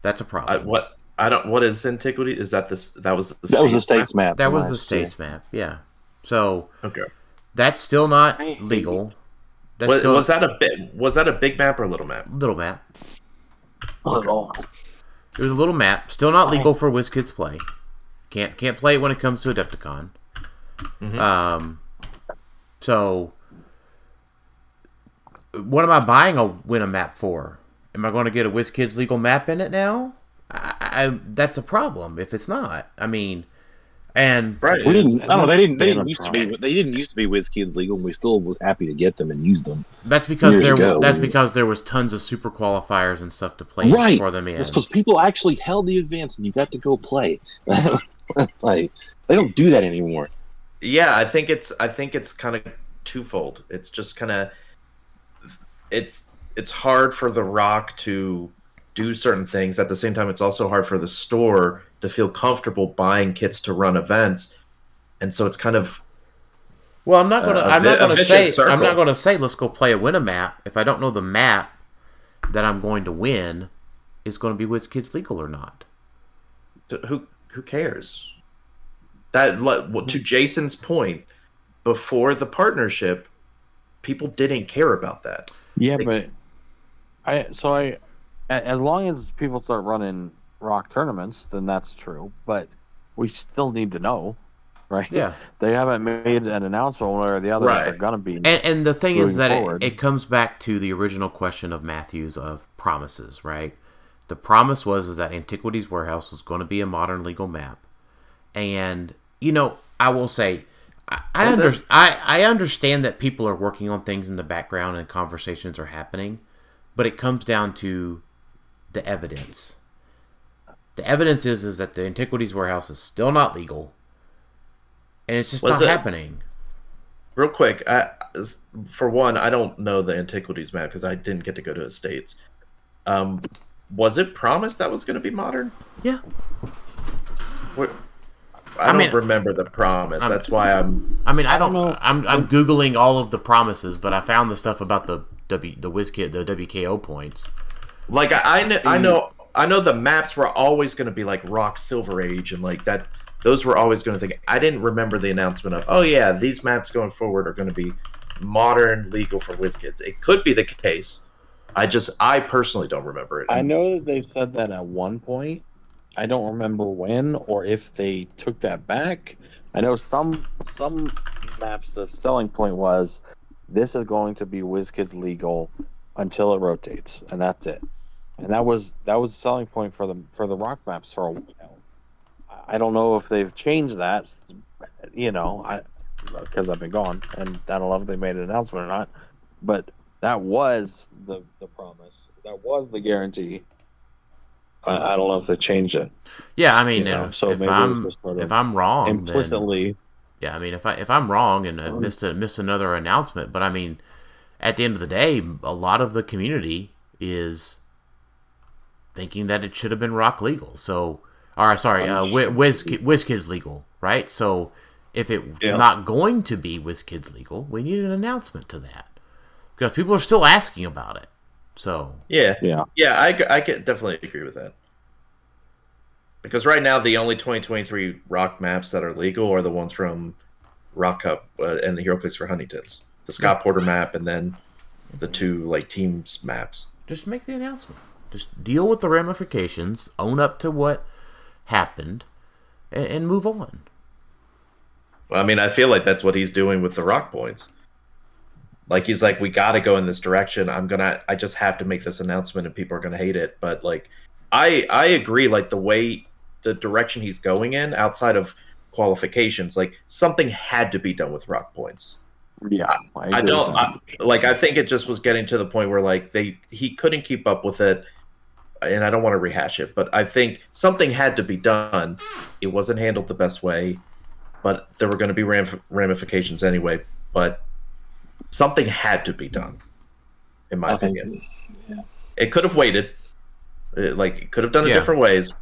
That's a problem. What is Antiquity? Is that this? That was the states map. That was the states map. Yeah. So okay, that's still not legal. Was that a big map or a little map? Little map. Little. Okay. It was a little map. Still not legal for WizKids play. Can't play it when it comes to Adepticon. Mm-hmm. So. What am I buying a Win-A map for? Am I going to get a WizKids legal map in it now? That's a problem if it's not. I mean, and they didn't used to be WizKids legal, and we still was happy to get them and use them. That's because there was tons of super qualifiers and stuff to play for them in. It's because people actually held the events, and you got to go play. They don't do that anymore. Yeah, I think it's kind of twofold. It's just kind of. It's hard for The Rock to do certain things. At the same time, it's also hard for the store to feel comfortable buying kits to run events, and so it's kind of I'm not going to say let's go play a Win-A map if I don't know the map that I'm going to win is going to be WizKids legal or not. Who cares? To Jason's point, before the partnership, people didn't care about that. Yeah, as long as people start running Rock tournaments, then that's true. But we still need to know, right? Yeah, they haven't made an announcement one way or the other. Right. They're gonna be. And the thing is that it comes back to the original question of Matthews of promises, right? The promise was that Antiquities Warehouse was going to be a modern legal map, and I will say. I understand that people are working on things in the background and conversations are happening, but it comes down to the evidence. The evidence is that the Antiquities Warehouse is still not legal, and it's just happening. Real quick, for one, I don't know the Antiquities map because I didn't get to go to the States. Was it promised that was going to be modern? Yeah. I don't remember the promise. That's why I'm. I mean, I don't know. I'm googling all of the promises, but I found the stuff about the WKO points. I know the maps were always going to be like Rock Silver Age and like that. Those were always going to think. I didn't remember the announcement of these maps going forward are going to be modern legal for WizKids. It could be the case. I personally don't remember it. I know that they said that at one point. I don't remember when or if they took that back. I know some maps, the selling point was, this is going to be WizKids legal until it rotates, and that's it. And that was the selling point for the Rock maps for a while. I don't know if they've changed that, because I've been gone, and I don't know if they made an announcement or not, but that was the promise. That was the guarantee. I don't know if they changed it. Yeah, I mean, if I'm wrong, implicitly. Then, yeah, I mean, if I'm wrong and missed another announcement, but I mean, at the end of the day, a lot of the community is thinking that it should have been Rock legal. So, WizKids legal, right? So, if it's not going to be WizKids legal, we need an announcement to that because people are still asking about it. So I could definitely agree with that because right now the only 2023 Rock maps that are legal are the ones from Rock Cup and the HeroClix for Huntington's, the Scott Porter map, and then the two teams maps. Just make the announcement. Just deal with the ramifications. Own up to what happened, and move on. Well, I mean, I feel like that's what he's doing with the Rock points. He's like, we got to go in this direction. I just have to make this announcement and people are going to hate it. But, I agree, the direction he's going in outside of qualifications, something had to be done with Rock points. Yeah, I don't like. I think it just was getting to the point where like he couldn't keep up with it, and I don't want to rehash it, but I think something had to be done. It wasn't handled the best way, but there were going to be ramifications anyway. But something had to be done, in my opinion. Yeah. It could have waited. It could have done it different ways.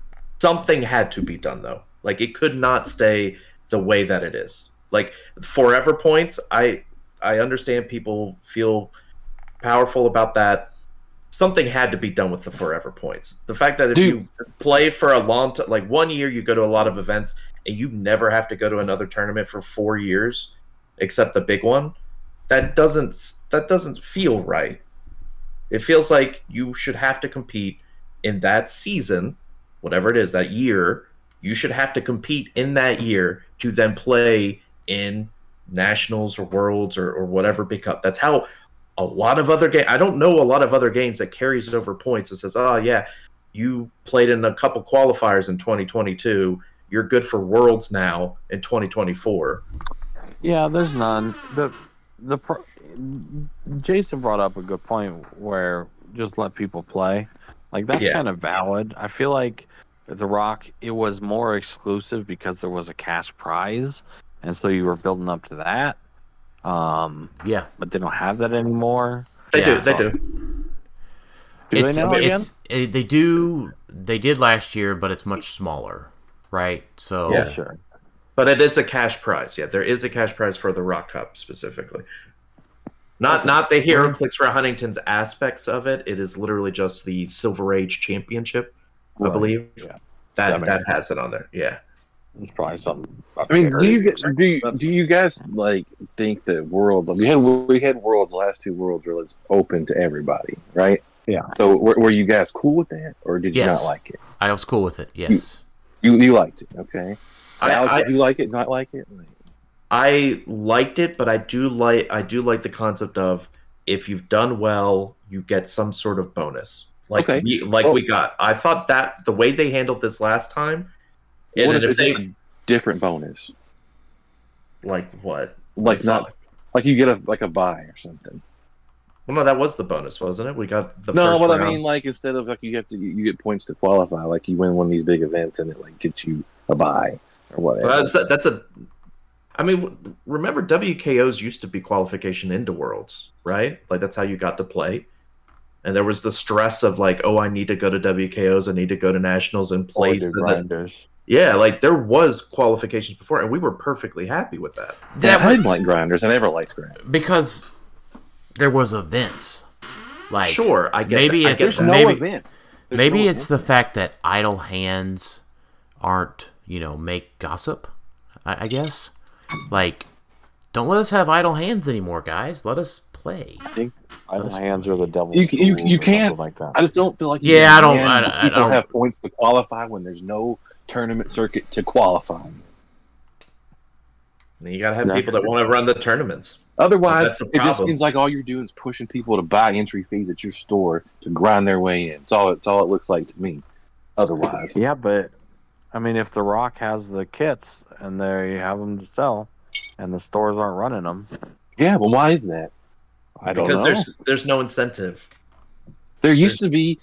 Something had to be done though. Like it could not stay the way that it is. Like forever points, I understand people feel powerful about that. Something had to be done with the forever points. The fact that if you play for a long time, like 1 year, you go to a lot of events and you never have to go to another tournament for 4 years, except the big one. That doesn't feel right. It feels like you should have to compete in that season, whatever it is, that year. You should have to compete in that year to then play in nationals or worlds or whatever big cup. That's how a lot of other games, I don't know a lot of other games that carries over points and says, oh yeah, you played in a couple qualifiers in 2022, you're good for worlds now in 2024. Yeah, there's none. Jason brought up a good point where just let people play. Like that's kind of valid. I feel like The Rock, it was more exclusive because there was a cash prize. And so you were building up to that. Yeah. But they don't have that anymore. They do. Do they now again? They do. They did last year, but it's much smaller, right? So yeah, sure. But it is a cash prize. Yeah, there is a cash prize for the Rock Cup specifically. Not the Hero Clicks for Huntington's aspects of it. It is literally just the Silver Age Championship, I believe. Yeah. That has it on there. Yeah. It's probably something. I mean, do you guys like think that Worlds? We had Worlds. Last two Worlds were open to everybody, right? Yeah. So were you guys cool with that, or did you not like it? I was cool with it. Yes. You liked it, okay? Did you like it? Not like it? I liked it, but I do like the concept of if you've done well, you get some sort of bonus, we got. I thought that the way they handled this last time. And what if it's a different bonus? Like what? Like not like you get a buy or something. Well, no, that was the bonus, wasn't it? We got the first round. I mean, instead of you get points to qualify. Like you win one of these big events and it gets you a buy or whatever. Well, I mean, remember WKOs used to be qualification into Worlds, right? Like that's how you got to play. And there was the stress of I need to go to WKOs, I need to go to nationals and play. Yeah, there was qualifications before, and we were perfectly happy with that. I didn't like grinders. I never liked grinders because there was events. Sure, I get. Maybe there's no events. Maybe it's the fact that idle hands aren't, make gossip. I guess, don't let us have idle hands anymore, guys. Let us play. I think idle hands are the devil. You can't. Like that. I just don't feel like. Yeah, I don't have points to qualify when there's no tournament circuit to qualify. You gotta have people that want to run the tournaments. Otherwise, it just seems like all you're doing is pushing people to buy entry fees at your store to grind their way in. It's all it looks like to me. Otherwise, yeah, but I mean, if The Rock has the kits and they have them to sell, and the stores aren't running them, yeah, but why is that? I don't know. There's no incentive. There used to be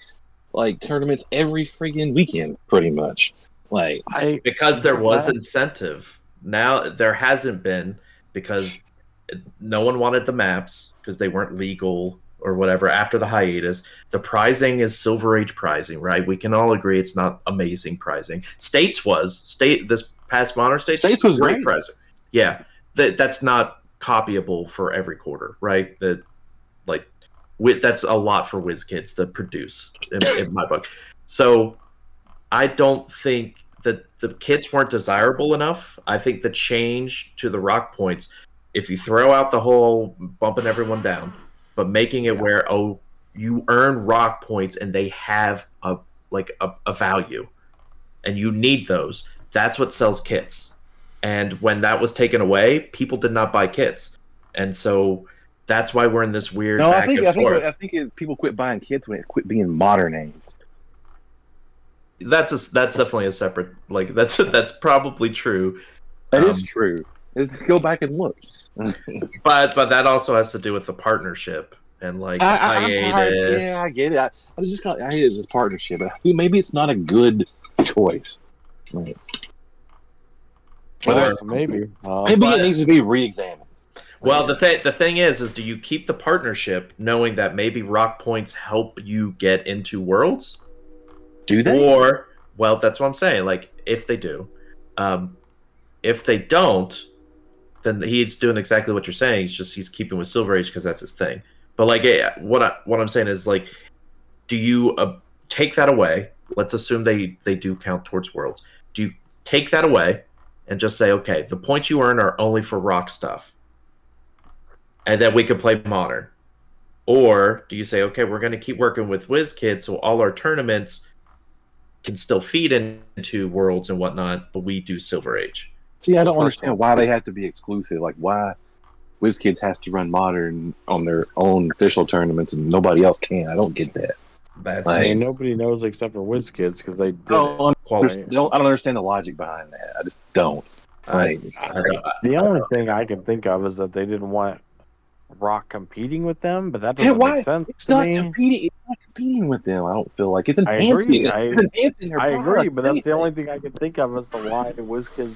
tournaments every friggin' weekend, pretty much. Because there was incentive. Now there hasn't been because no one wanted the maps because they weren't legal or whatever after the hiatus. The pricing is Silver Age pricing, right? We can all agree it's not amazing pricing. This past Modern States was great pricing. Yeah, that's not copyable for every quarter, right? That's a lot for WizKids to produce in my book. So I don't think that the kits weren't desirable enough. I think the change to the Rock points, if you throw out the whole bumping everyone down, but making it where, you earn Rock points and they have a value and you need those. That's what sells kits. And when that was taken away, people did not buy kits. And so that's why we're in this weird back and forth. I think people quit buying kits when it quit being modern names. That's definitely a separate. That's probably true. That is true. It's, go back and look. But that also has to do with the partnership and like hiatus. Yeah, I get it. I was just calling hiatus as partnership. Maybe it's not a good choice. Right. Well, maybe it needs to be re-examined. Well, the thing is, do you keep the partnership knowing that maybe rock points help you get into worlds? Do they? Or, well, that's what I'm saying. Like, if they do, if they don't, then he's doing exactly what you're saying. It's just he's keeping with Silver Age because that's his thing. But like, what I'm saying is, like, do you take that away? Let's assume they do count towards worlds. Do you take that away and just say, okay, the points you earn are only for rock stuff, and then we could play modern? Or do you say, okay, we're going to keep working with WizKids, so all our tournaments can still feed into worlds and whatnot, but we do Silver Age? See, I don't understand why they have to be exclusive. Like, why WizKids has to run modern on their own official tournaments and nobody else can. I don't get that. That's nobody knows except for WizKids because they I don't understand the logic behind that. I just don't. The only thing I can think of is that they didn't want Rock competing with them, but that doesn't make sense. It's not competing with them. I don't feel like it's enhancing. I agree, but that's the only thing I can think of as to why the WizKids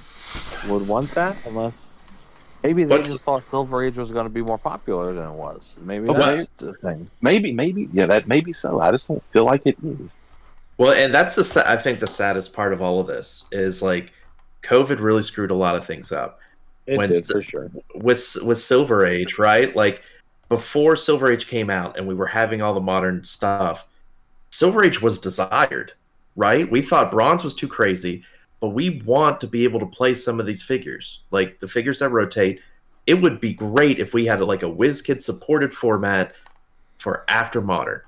would want that, unless maybe they just thought Silver Age was going to be more popular than it was. Maybe that's the thing. Maybe, yeah, that may be so. I just don't feel like it is. Well, and that's I think the saddest part of all of this is, like, COVID really screwed a lot of things up. It did, for sure. With Silver Age, right? Like, before Silver Age came out and we were having all the modern stuff, Silver Age was desired, right? We thought Bronze was too crazy, but we want to be able to play some of these figures, like the figures that rotate. It would be great if we had, like, a WizKid supported format for after modern.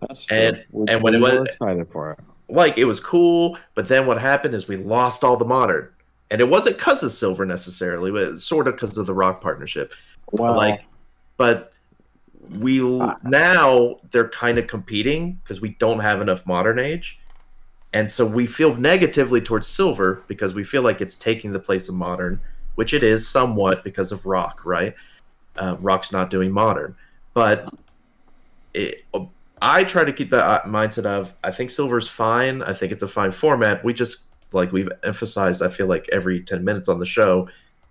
That's true. And when it was excited for it. Like, it was cool, but then what happened is we lost all the modern. And it wasn't because of Silver necessarily, but it was sort of because of the Rock partnership. Wow. Now they're kind of competing because we don't have enough Modern Age. And so we feel negatively towards Silver because we feel like it's taking the place of Modern, which it is somewhat because of Rock, right? Rock's not doing Modern. But I try to keep that mindset of, I think Silver's fine. I think it's a fine format. We just... like we've emphasized, I feel like every 10 minutes on the show,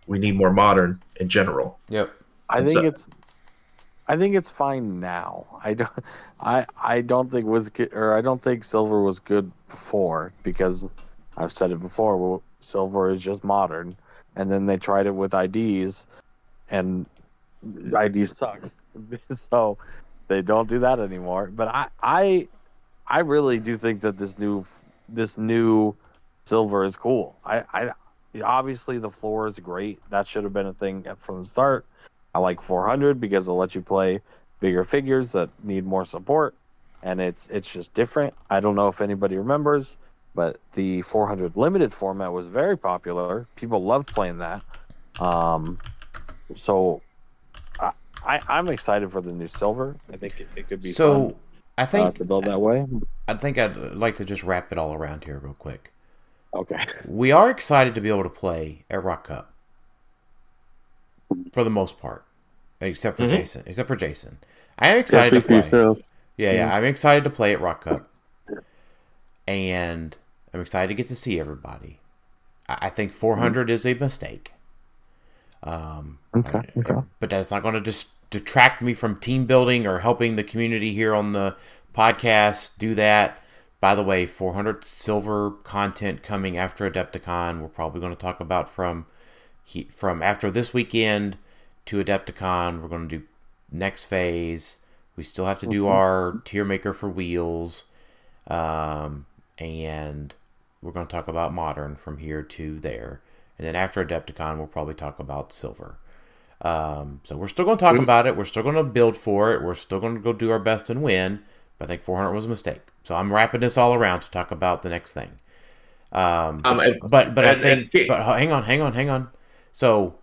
we need more modern in general. Yep. I think it's fine now. I don't think Silver was good before because I've said it before. Well, Silver is just modern, and then they tried it with IDs, and IDs suck, so they don't do that anymore. But I really do think that this new Silver is cool. I obviously the floor is great. That should have been a thing from the start. I like 400 because it'll let you play bigger figures that need more support, and it's just different. I don't know if anybody remembers, but the 400 limited format was very popular. People loved playing that. So I'm excited for the new Silver. I think it could be fun. I think to build that way. I think I'd like to just wrap it all around here real quick. Okay. We are excited to be able to play at Rock Cup for the most part, except for Jason. Except for Jason, I am excited to play. Yourself. Yeah. I'm excited to play at Rock Cup, and I'm excited to get to see everybody. I think 400 is a mistake. But that's not going to just detract me from team building or helping the community here on the podcast do that. By the way, 400 Silver content coming after Adepticon. We're probably going to talk about from after this weekend to Adepticon. We're going to do next phase. We still have to do our tier maker for wheels. And we're going to talk about modern from here to there. And then after Adepticon, we'll probably talk about Silver. So we're still going to talk about it. We're still going to build for it. We're still going to go do our best and win. But I think 400 was a mistake. So I'm wrapping this all around to talk about the next thing. But hang on. So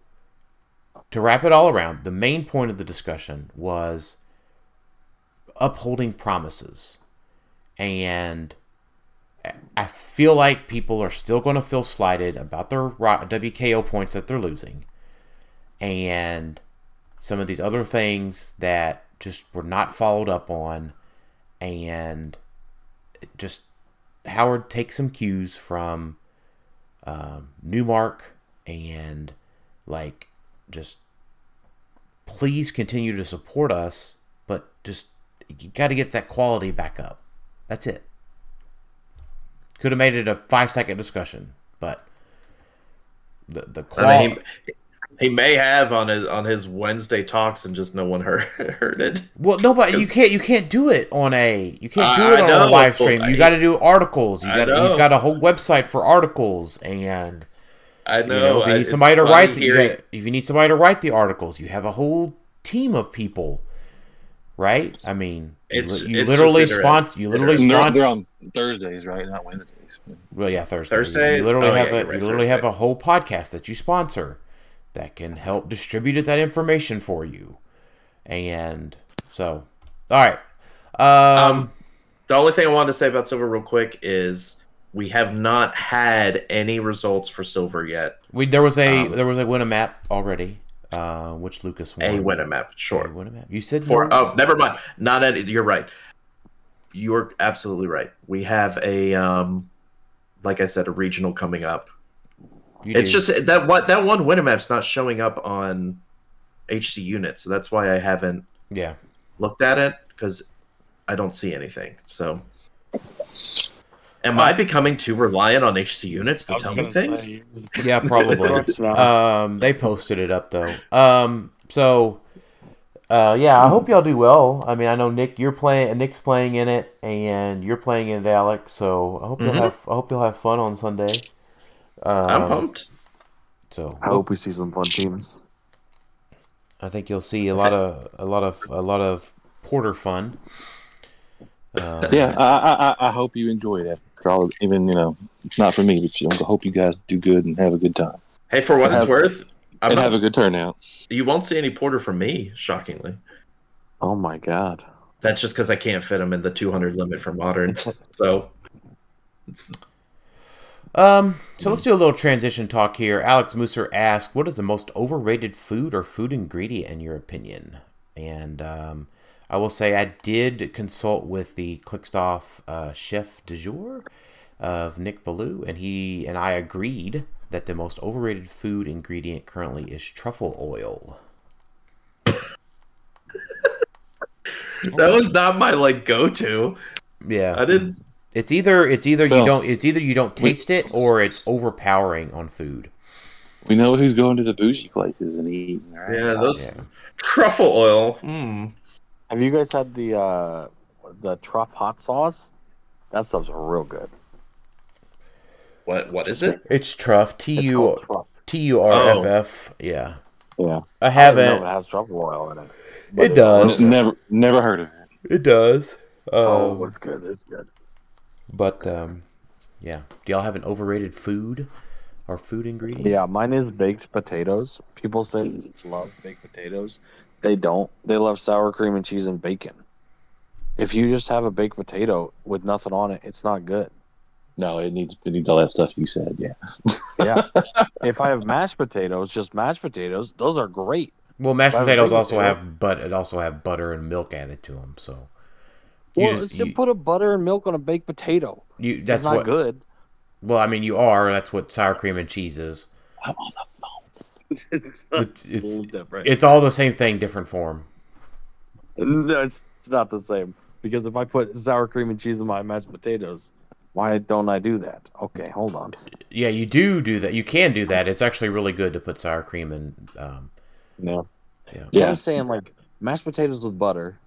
to wrap it all around, the main point of the discussion was upholding promises. And I feel like people are still going to feel slighted about their WKO points that they're losing. and some of these other things that just were not followed up on, and just Howard takes some cues from Newmark, and like, just please continue to support us, but just you got to get that quality back up. That's it. Could have made it a 5-second discussion, but the quality. I mean, he may have on his Wednesday talks, and just no one heard it. Well, nobody, you can't do it on a live stream. You got to do articles. He's got a whole website for articles, and I know, if you need somebody to write the articles, you have a whole team of people, right? I mean, you literally sponsor. They're on Thursdays, right? Not Wednesdays. Well, yeah, Thursdays. You literally have a whole podcast that you sponsor that can help distribute that information for you. And so, all right. The only thing I wanted to say about Silver real quick is we have not had any results for Silver yet. There was a Winamap already, which Lucas won. A Winamap. You said for. Oh, never mind. Not any. You're right. You're absolutely right. We have a, like I said, a regional coming up. Just that one Winamap's not showing up on HC Unit, so that's why I haven't looked at it, because I don't see anything. So, am I becoming too reliant on HC Units to tell me things? Yeah, probably. They posted it up though. I hope y'all do well. I mean, I know Nick, Nick's playing in it, and you're playing in it, Alex. So I hope you'll have fun on Sunday. I'm pumped. So I hope we see some fun teams. I think you'll see a lot of Porter fun. I hope you enjoy it. After all, even not for me, but I hope you guys do good and have a good time. Hey, for what it's worth, have a good turnout. You won't see any Porter from me, shockingly. Oh my god! That's just because I can't fit them in the 200 limit for Modern. So. So let's do a little transition talk here. Alex Mooser asks, what is the most overrated food or food ingredient in your opinion? And I will say I did consult with the Clickstoff chef du jour of Nick Ballou, and he and I agreed that the most overrated food ingredient currently is truffle oil. That was not my go-to. Yeah. I didn't. It's either you don't taste it, or it's overpowering on food. We know who's going to the bougie places and eating. Right? Yeah, truffle oil. Mm. Have you guys had the truff hot sauce? That stuff's real good. What is it? It's truff. TURFF. Yeah. Yeah. I haven't. I didn't know it has truffle oil in it. It does. Never heard of it. It does. It's good. It's good. But, do y'all have an overrated food or food ingredient? Yeah, mine is baked potatoes. People say they love baked potatoes. They don't. They love sour cream and cheese and bacon. If you just have a baked potato with nothing on it, it's not good. No, it needs all that stuff you said, yeah. Yeah. If I have mashed potatoes, just mashed potatoes, those are great. Well, mashed potatoes also have butter and milk added to them, so... You put a butter and milk on a baked potato. That's not good. Well, I mean, you are. That's what sour cream and cheese is. I'm on the phone. It's all the same thing, different form. No, it's not the same. Because if I put sour cream and cheese in my mashed potatoes, why don't I do that? Okay, hold on. Yeah, you do that. You can do that. It's actually really good to put sour cream and... I was saying, mashed potatoes with butter...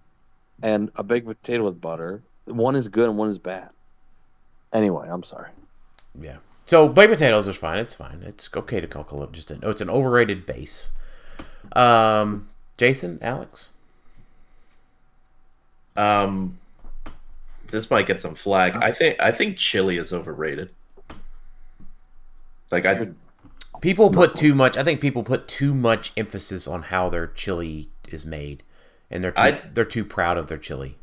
and a baked potato with butter. One is good and one is bad. Anyway, I'm sorry. Yeah. So baked potatoes is fine. It's fine. It's okay to call it just it's an overrated base. Jason, Alex? This might get some flag. I think chili is overrated. People put too much emphasis on how their chili is made. And they're too proud of their chili.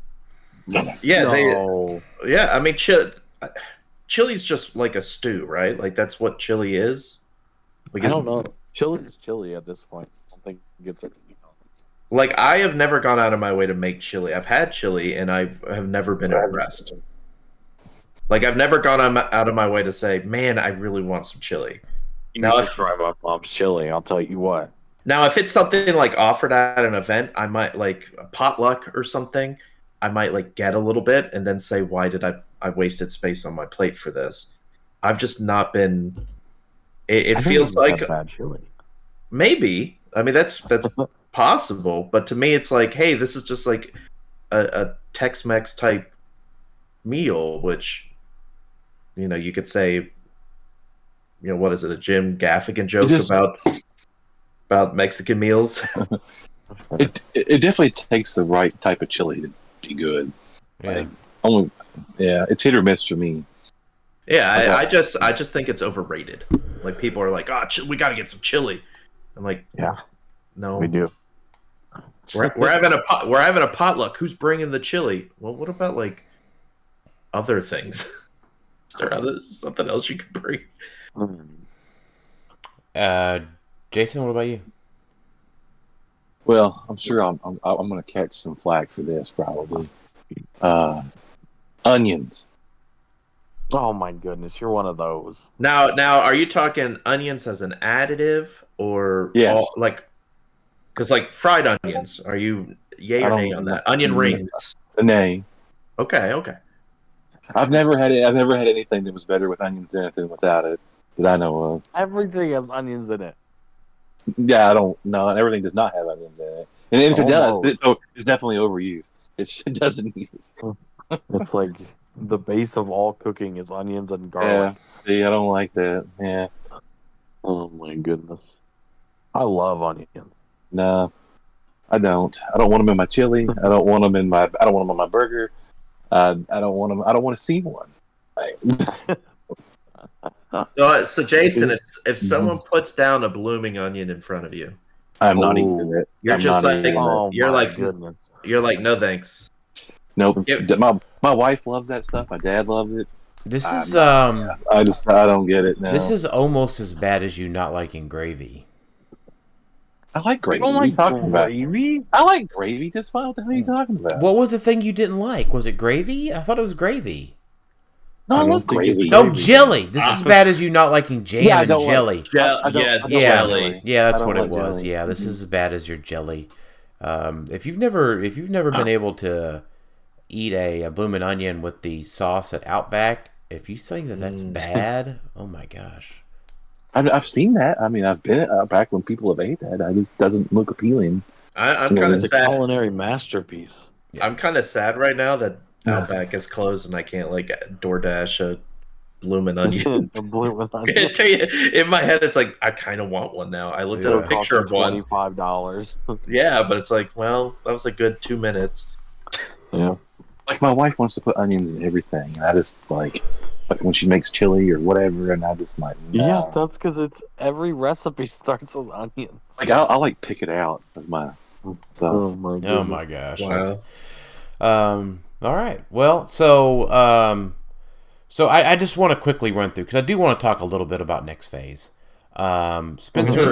Yeah, I mean, chili's just like a stew, right? That's what chili is. I don't know. Chili is chili at this point. think it's like I have never gone out of my way to make chili. I've had chili and I have never been impressed. Like I've never gone out of my way to say, "Man, I really want some chili." You now, if try my mom's chili, I'll tell you what. Now, if it's something like offered at an event, I might like a potluck or something. I might like get a little bit and then say, "Why did I wasted space on my plate for this?" I've just not been. It feels like bad chili. Maybe I mean that's possible, but to me, it's like, hey, this is just like a Tex-Mex type meal, which you know you could say, you know, what is it? A Jim Gaffigan joke about Mexican meals. It definitely takes the right type of chili to be good. Yeah. Like, it's hit or miss for me. Yeah, I just think it's overrated. Like people are like, "Oh, we got to get some chili." I'm like, "Yeah, no, we do." We're having a potluck. Who's bringing the chili? Well, what about like other things? Is there something else you could bring? Jason, what about you? Well, I'm sure I'm going to catch some flack for this probably. Onions. Oh my goodness, you're one of those. Now, are you talking onions as an additive or yes? Because like fried onions, are you yay or nay on that? Onion rings. Nay. Okay. I've never had anything that was better with onions in it than without it that I know of. Everything has onions in it. Yeah, everything does not have onions in it. And if it does, it's definitely overused. It doesn't need it. It's like the base of all cooking is onions and garlic. Yeah, see, I don't like that. Yeah. Oh my goodness. I love onions. No, I don't. I don't want them in my chili. I don't want them in my. I don't want them on my burger. I don't want them. I don't want to see one. Like, so Jason, if someone puts down a blooming onion in front of you, I'm not eating it. You're just like, you're like, no thanks. Nope. My wife loves that stuff. My dad loves it. This is I don't get it now. This is almost as bad as you not liking gravy. I like gravy. What are you talking about? Gravy? I like gravy just fine. What the hell are you talking about? What was the thing you didn't like? Was it gravy? I thought it was gravy. No, I love gravy. No, jelly. This is as bad as you not liking jam and jelly. Jelly. Yeah, that's what it was. Jelly. Yeah, this is as bad as your jelly. If you've never been able to eat a blooming onion with the sauce at Outback, if you think that that's bad, oh my gosh. I've seen that. I mean, I've been at Outback when people have ate that. It doesn't look appealing. I'm kind of sad. It's a culinary masterpiece. Yeah. I'm kind of sad right now that Outback is closed, and I can't like DoorDash a bloomin' onion. In my head, it's like I kind of want one now. I looked at a picture of one. $25. Yeah, but it's like, well, that was a good 2 minutes. Yeah, like my wife wants to put onions in everything, and I just like when she makes chili or whatever, and I just like, no. Yeah, that's because it's every recipe starts with onions. Like I like pick it out of my. So. Oh my gosh! Wow. All right. Well, so I just want to quickly run through because I do want to talk a little bit about next phase. Spencer,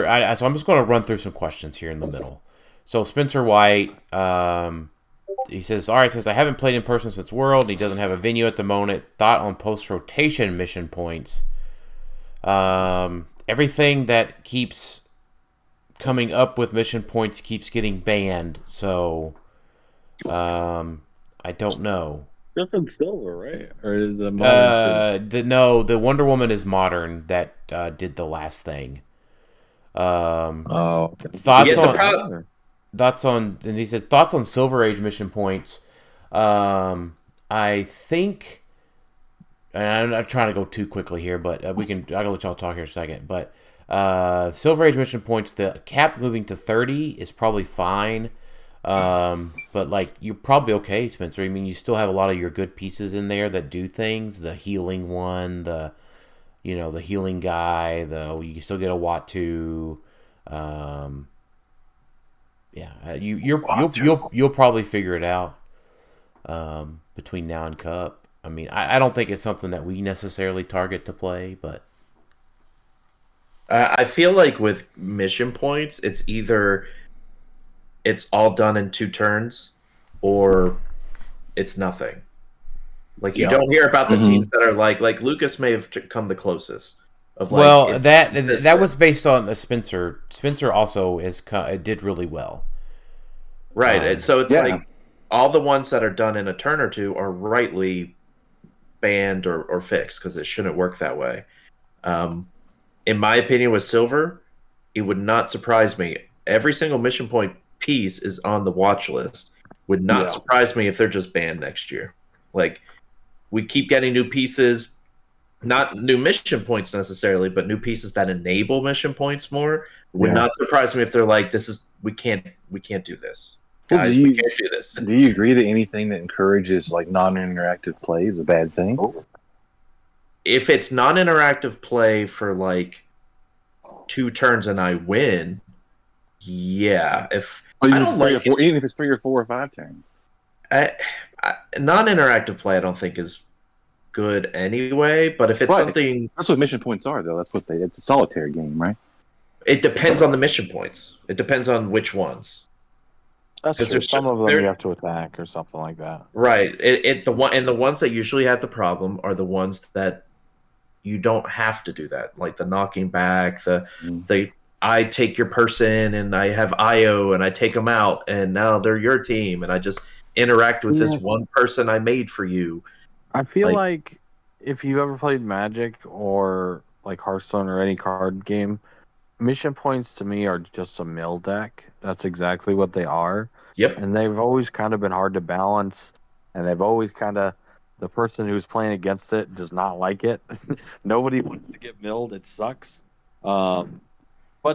mm-hmm. So I'm just going to run through some questions here in the middle. So Spencer White, he says, "All right, since I haven't played in person since World, he doesn't have a venue at the moment. Thought on post rotation mission points. Everything that keeps coming up with mission points keeps getting banned. So." I don't know. That's in silver, right? Or is it modern? The Wonder Woman is modern that did the last thing. And he said thoughts on Silver Age mission points. I think, and I'm not trying to go too quickly here, but I can let y'all talk here a second. But Silver Age mission points, the cap moving to 30 is probably fine. But like you're probably okay, Spencer. I mean, you still have a lot of your good pieces in there that do things. The healing one, the healing guy. You still get a Watu. Yeah, you'll probably figure it out. Between now and Cup, I mean, I don't think it's something that we necessarily target to play, but I feel like with mission points, it's either it's all done in 2 turns or it's nothing. Like you don't hear about the teams that are like Lucas may have come the closest. Of like, well, that was based on the Spencer. Spencer also did really well. Right. And so it's like all the ones that are done in a turn or two are rightly banned or fixed because it shouldn't work that way. In my opinion, with Silver, it would not surprise me. Every single mission point piece is on the watch list. Would not surprise me if they're just banned next year. Like, we keep getting new pieces, not new mission points necessarily, but new pieces that enable mission points more. Would not surprise me if they're like, "This is we can't do this, guys. We can't do this." Do you agree that anything that encourages like non-interactive play is a bad thing? If it's non-interactive play for like 2 turns and I win, even if it's 3 or 4 or 5 turns, non-interactive play I don't think is good anyway. But if it's something, that's what mission points are, though. That's what it's a solitaire game, right? It depends on the mission points. It depends on which ones. That's true. Some of them you have to attack or something like that. Right. The ones that usually have the problem are the ones that you don't have to do that, like the knocking back, I take your person and I have IO and I take them out and now they're your team and I just interact with this one person I made for you. I feel like if you've ever played Magic or like Hearthstone or any card game, mission points to me are just a mill deck. That's exactly what they are. Yep. And they've always kind of been hard to balance. And they've always kind of, the person who's playing against it does not like it. Nobody wants to get milled. It sucks. But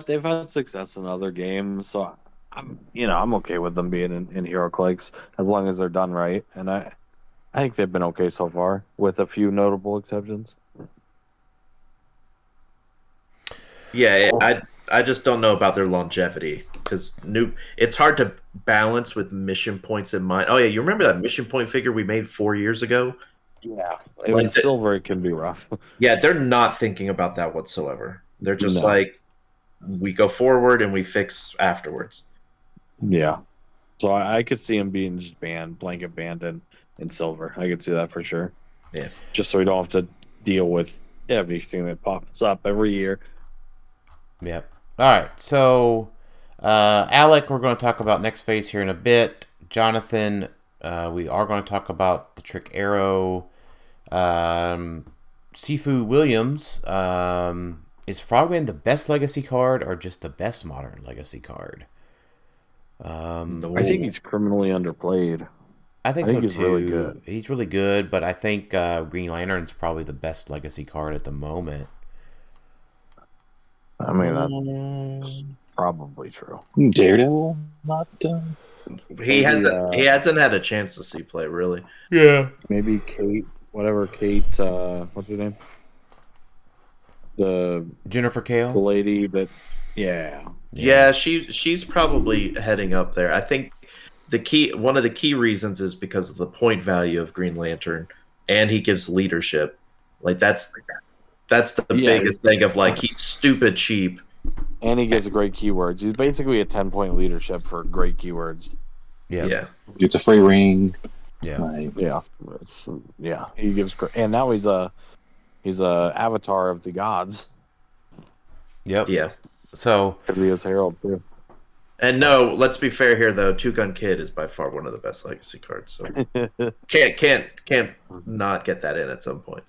they've had success in other games. So I'm okay with them being in HeroClix as long as they're done right. And I think they've been okay so far with a few notable exceptions. Yeah, I just don't know about their longevity because it's hard to balance with mission points in mind. Oh yeah, you remember that mission point figure we made 4 years ago? Yeah, in Silver it can be rough. Yeah, they're not thinking about that whatsoever. They're just like, we go forward and we fix afterwards. Yeah, so I could see him being just banned, blanket banned in Silver. I could see that for sure. Yeah, just so we don't have to deal with everything that pops up every year. Yep. All right. So, Alec, we're going to talk about next phase here in a bit. Jonathan, we are going to talk about the Trick Arrow. Sifu Williams, is Frogman the best legacy card or just the best modern legacy card? I think he's criminally underplayed. I think so he's too. Really good. He's really good, but I think Green Lantern's probably the best legacy card at the moment. I mean, that's probably true. Daredevil, not done. He hasn't had a chance to see play, really. Yeah. Maybe Kate, what's her name? The Jennifer Kale, the lady that. Yeah, she's probably heading up there. I think one of the key reasons is because of the point value of Green Lantern, and he gives leadership. Like that's the biggest thing of like he's stupid cheap. And he gives great keywords. He's basically a 10-point leadership for great keywords. Yeah. It's a free ring. Yeah. He gives great, and now he's a avatar of the gods. Yep. Yeah. So because he is Herald too. And no, let's be fair here though. Two Gun Kid is by far one of the best legacy cards. So can't not get that in at some point.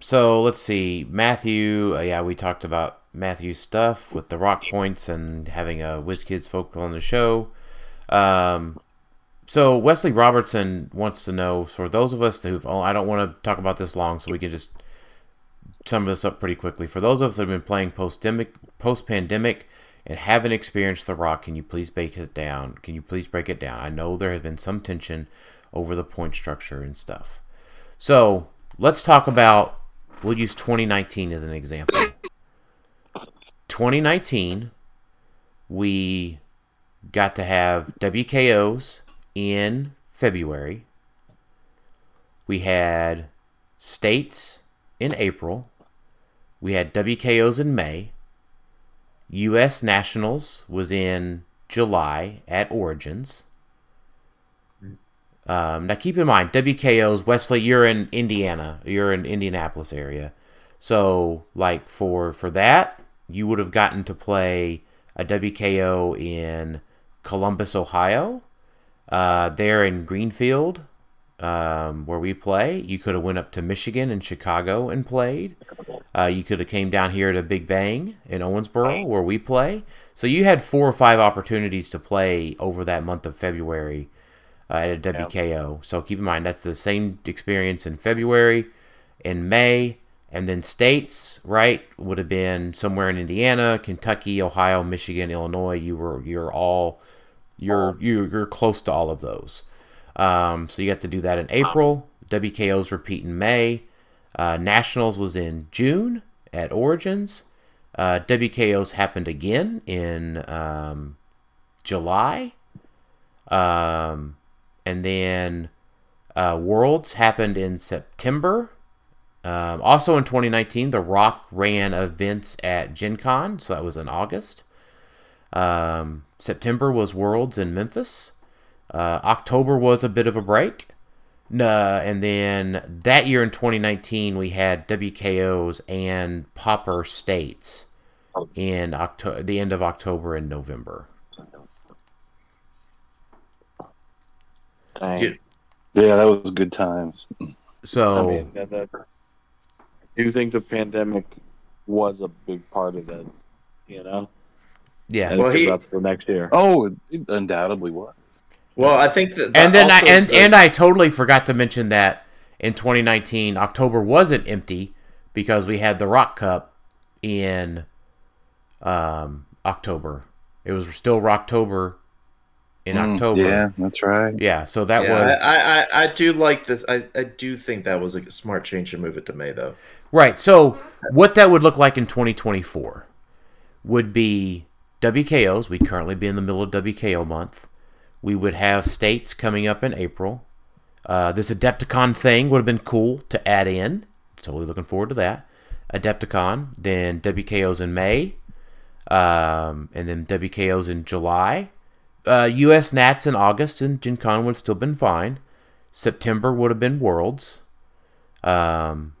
So let's see. Matthew, we talked about Matthew's stuff with the rock points and having a WizKids folk on the show. So Wesley Robertson wants to know, for those of us who've, I don't want to talk about this long, so we can just sum this up pretty quickly. For those of us that have been playing post-pandemic and haven't experienced the rock, can you please break it down? I know there has been some tension over the point structure and stuff. So let's talk about, we'll use 2019 as an example. 2019, we got to have WKOs in February. We had states in April. we had WKOs in May. U.S. Nationals was in July at Origins. Now keep in mind, WKOs, Wesley, you're in Indiana. You're in Indianapolis area. So, like, for that, you would have gotten to play a WKO in Columbus, Ohio. There in Greenfield, where we play. You could have went up to Michigan and Chicago and played. You could have came down here to Big Bang in Owensboro, where we play. So you had 4 or 5 opportunities to play over that month of February at a WKO. Yep. So keep in mind, that's the same experience in February and May. And then states, right, would have been somewhere in Indiana, Kentucky, Ohio, Michigan, Illinois. You're close to all of those. So you got to do that in April. WKOs repeat in May. Nationals was in June at Origins. WKOs happened again in July. And then Worlds happened in September. Also in 2019, The Rock ran events at Gen Con, so that was in August. September was Worlds in Memphis. October was a bit of a break. And then that year in 2019, we had WKOs and Popper States in the end of October and November. Dang. Yeah, that was good times. So, I mean, I do think the pandemic was a big part of that, you know? Yeah, well, that's the next year. Oh, it undoubtedly was. Well, I think that. I totally forgot to mention that in 2019, October wasn't empty because we had the Rock Cup in October. It was still Rocktober in October. Yeah, that's right. Yeah, so that was. I do like this. I do think that was a smart change to move it to May, though. Right. So what that would look like in 2024 would be WKOs. We'd currently be in the middle of WKO month. We would have states coming up in April. This Adepticon thing would have been cool to add in. Totally looking forward to that. Adepticon, then WKOs in May, and then WKOs in July. U.S. Nats in August, and Gen Con would have still been fine. September would have been Worlds. And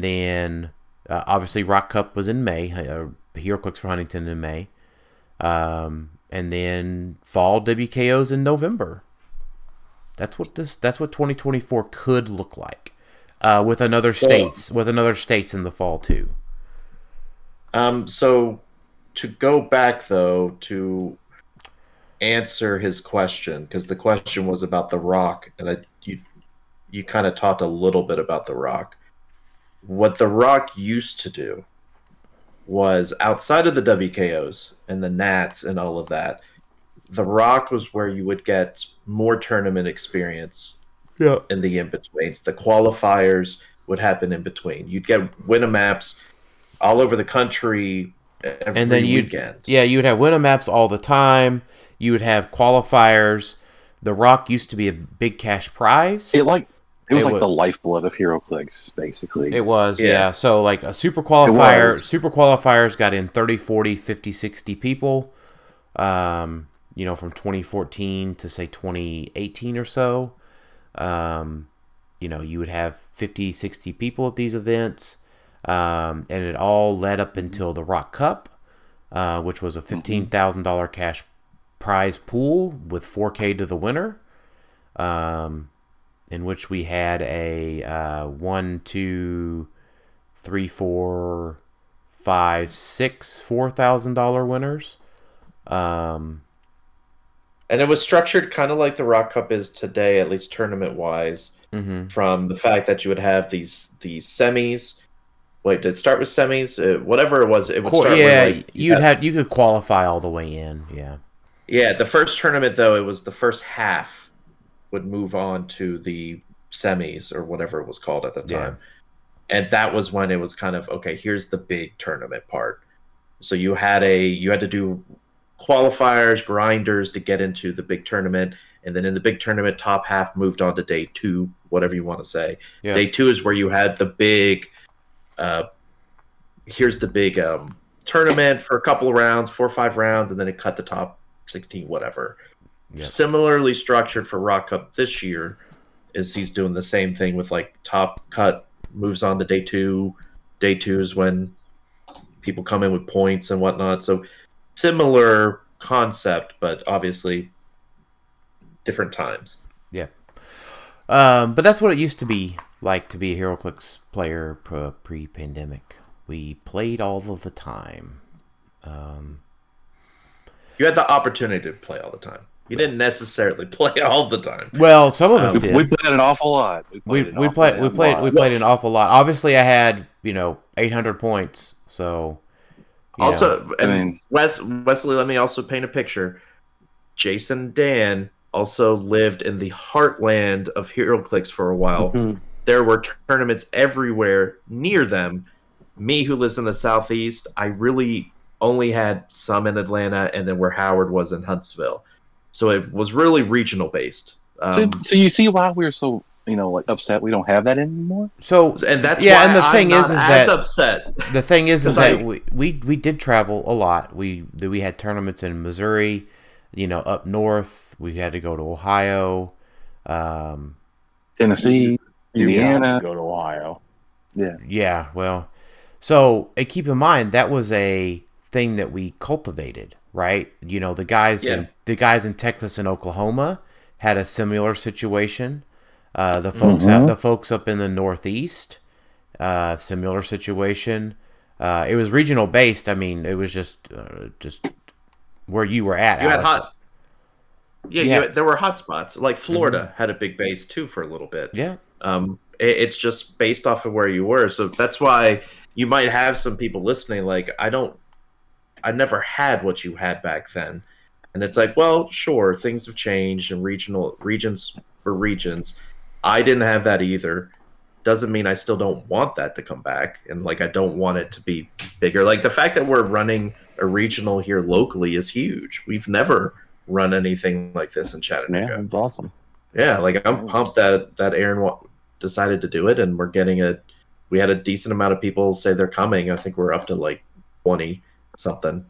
then, obviously, Rock Cup was in May. HeroClix for Huntington in May. And then fall WKOs in November. That's what 2024 could look like, with another states in the fall too. So to go back though to answer his question, because the question was about The Rock, and you kind of talked a little bit about The Rock. What The Rock used to do was outside of the WKOs and the Nats and all of that, The Rock was where you would get more tournament experience in the in-betweens. The qualifiers would happen in between. You'd get Winamaps all over the country every weekend. You would have Winamaps all the time. You would have qualifiers. The Rock used to be a big cash prize. It was the lifeblood of HeroClix, basically. It was, yeah. So, like, a super qualifiers got in 30, 40, 50, 60 people, from 2014 to, say, 2018 or so. You would have 50, 60 people at these events, and it all led up until the Rock Cup, which was a $15,000 cash prize pool with $4,000 to the winner. In which we had a 4,000 winners. And it was structured kind of like the Rock Cup is today, at least tournament-wise, from the fact that you would have these semis. Wait, did it start with semis? Whatever it was, it would start with... Yeah, you could qualify all the way in, yeah. Yeah, the first tournament, though, it was the first half would move on to the semis or whatever it was called at the time. Yeah. And that was when it was kind of, okay, here's the big tournament part. So you had to do qualifiers, grinders to get into the big tournament. And then in the big tournament, top half moved on to day 2, whatever you want to say. Yeah. Day 2 is where you had the big here's the big tournament for a couple of rounds, 4 or 5 rounds, and then it cut the top 16, whatever. Yep. Similarly structured for Rock Cup this year is he's doing the same thing with like top cut moves on to day two. Day two is when people come in with points and whatnot. So similar concept, but obviously different times. Yeah. But that's what it used to be like to be a HeroClix player pre-pandemic. We played all of the time. You had the opportunity to play all the time. You didn't necessarily play all the time. Well, some of us did. We played an awful lot. We played an awful lot. Obviously, I had 800 points. So also, I mean, Wesley, let me also paint a picture. Jason Dan also lived in the heartland of HeroClix for a while. Mm-hmm. There were tournaments everywhere near them. Me, who lives in the southeast, I really only had some in Atlanta, and then where Howard was in Huntsville. So it was really regional based. So you see why we're so upset we don't have that anymore. So and that's yeah. Why and the I'm thing is that upset. The thing is that we did travel a lot. We had tournaments in Missouri, up north. We had to go to Ohio, Tennessee, Indiana. Go to Ohio. Yeah. Yeah. Well, so keep in mind that was a thing that we cultivated. Right, the guys in Texas and Oklahoma had a similar situation. The folks up in the Northeast, similar situation. It was regional based. I mean, it was just where you were at. You had there were hot spots. Like Florida had a big base too for a little bit. Yeah, it's just based off of where you were. So that's why you might have some people listening. Like I never had what you had back then. And it's like, well, sure, things have changed and regions. I didn't have that either. Doesn't mean I still don't want that to come back. And like, I don't want it to be bigger. Like the fact that we're running a regional here locally is huge. We've never run anything like this in Chattanooga. Yeah, it's awesome. Yeah. Like I'm pumped that Aaron decided to do it. And we're getting we had a decent amount of people say they're coming. I think we're up to like 20 something.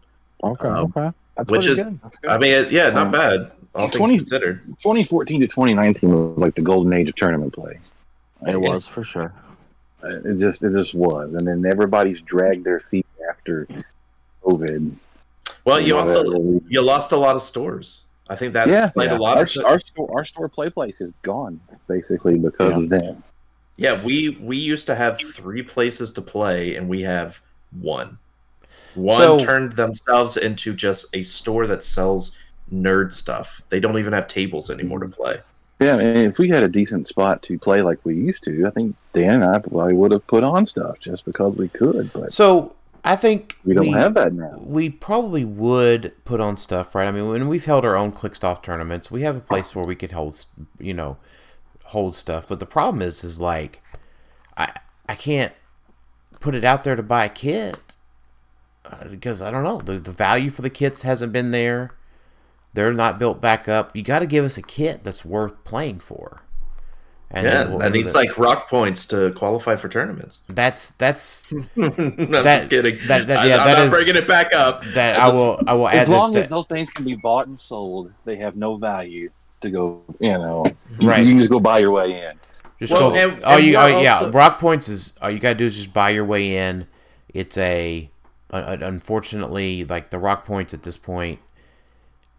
Okay. That's which is good. That's good. I mean, yeah, not bad. All things considered. 2014 to 2019 was like the golden age of tournament play. It was for sure. It just was, and then everybody's dragged their feet after COVID. Well, you lost a lot of stores. I think that's a lot of our store place is gone basically because of that. Yeah, we used to have 3 places to play, and we have one. One turned themselves into just a store that sells nerd stuff. They don't even have tables anymore to play. Yeah, I mean, if we had a decent spot to play like we used to, I think Dan and I probably would have put on stuff just because we could. But so I think we don't have that now. We probably would put on stuff, right? I mean, when we've held our own Clickstoff tournaments, we have a place where we could hold stuff. But the problem is like I can't put it out there to buy a kit. Because I don't know, the value for the kits hasn't been there. They're not built back up. You got to give us a kit that's worth playing for. And that needs like rock points to qualify for tournaments. That's. I'm just kidding. I'm not bringing it back up. I will. As long as those things can be bought and sold, they have no value to go. Right. You can just go buy your way in. Rock points is all you got to do is just buy your way in. It's a. Unfortunately, like the rock points at this point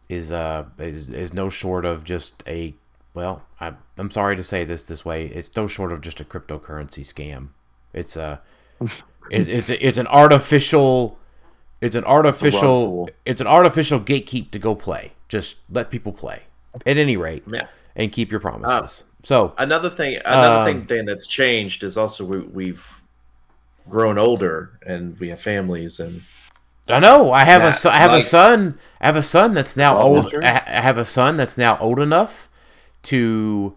is no short of just a I'm sorry to say this way, it's no short of just a cryptocurrency scam. It's a it's an artificial gatekeep to go play. Just let people play at any rate, and keep your promises. So another thing, Dan, that's changed is also we've grown older and we have families, and I know I have a son that's now old enough to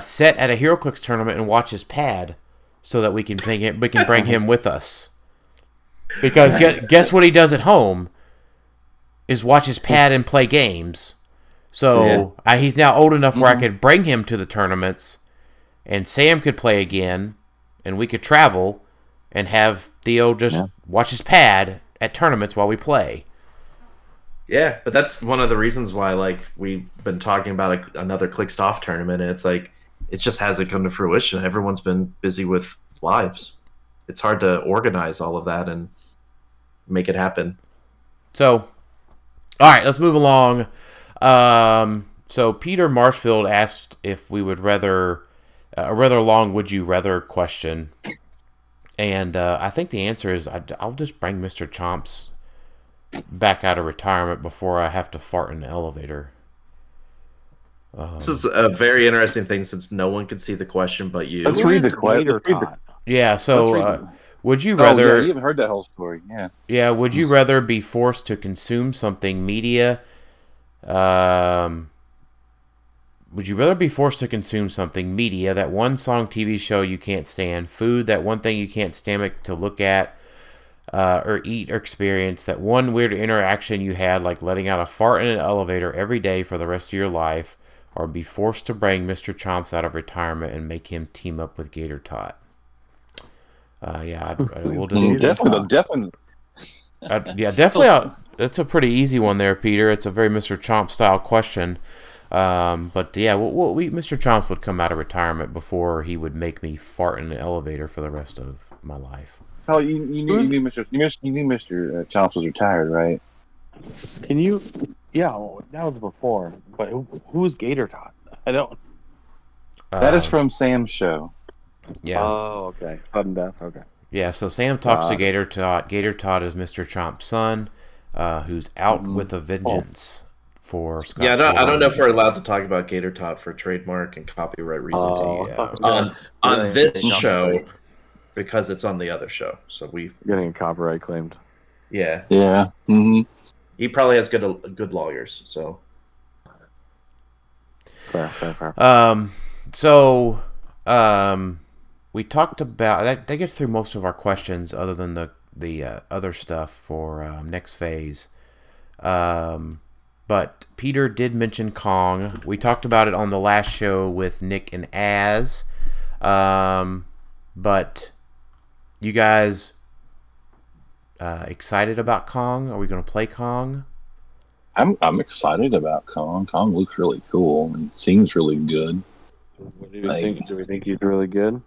sit at a HeroClix tournament and watch his pad so that we can bring him with us, because guess what he does at home is watch his pad and play games. So he's now old enough where I could bring him to the tournaments, and Sam could play again, and we could travel. and have Theo just watch his pad at tournaments while we play. Yeah, but that's one of the reasons why, like, we've been talking about another Clickstoff tournament, and it's like, it just hasn't come to fruition. Everyone's been busy with lives. It's hard to organize all of that and make it happen. So, all right, let's move along. So Peter Marshfield asked if we would rather, a rather long would you rather question. And I think the answer is I'll just bring Mr. Chomps back out of retirement before I have to fart in the elevator. This is a very interesting thing since no one can see the question but you. Let's read the question. Yeah, so would you rather... Oh, yeah, you've heard that whole story, yeah. Yeah, would you rather be forced to consume something media... would you rather be forced to consume something media, that one song, TV show you can't stand, food, that one thing you can't stomach to look at, or eat or experience, that one weird interaction you had, like letting out a fart in an elevator every day for the rest of your life, or be forced to bring Mr. Chomps out of retirement and make him team up with Gator Tot? Yeah, we'll just definitely. That's a pretty easy one there, Peter. It's a very Mr. Chomps style question. But yeah, Mr. Chomps would come out of retirement before he would make me fart in an elevator for the rest of my life. Oh, you knew Mr. Chomps was retired, right? Can you? Yeah, that was before. But who is Gator Tot? I don't. That is from Sam's show. Yeah. Oh, okay. Sudden death. Okay. Yeah. So Sam talks to Gator Tot. Gator Tot is Mr. Chomps' son, who's out with a vengeance. For Scott I don't know if we're allowed to talk about Gator Tot for trademark and copyright reasons on this show because it's on the other show. So we're getting copyright claimed. Yeah. Yeah. Mm-hmm. He probably has good lawyers. So. Fair. So we talked about that gets through most of our questions other than the other stuff for next phase. But Peter did mention Kong. We talked about it on the last show with Nick and Az. But you guys excited about Kong? Are we going to play Kong? I'm excited about Kong. Kong looks really cool and seems really good. What do you think? Do we think he's really good?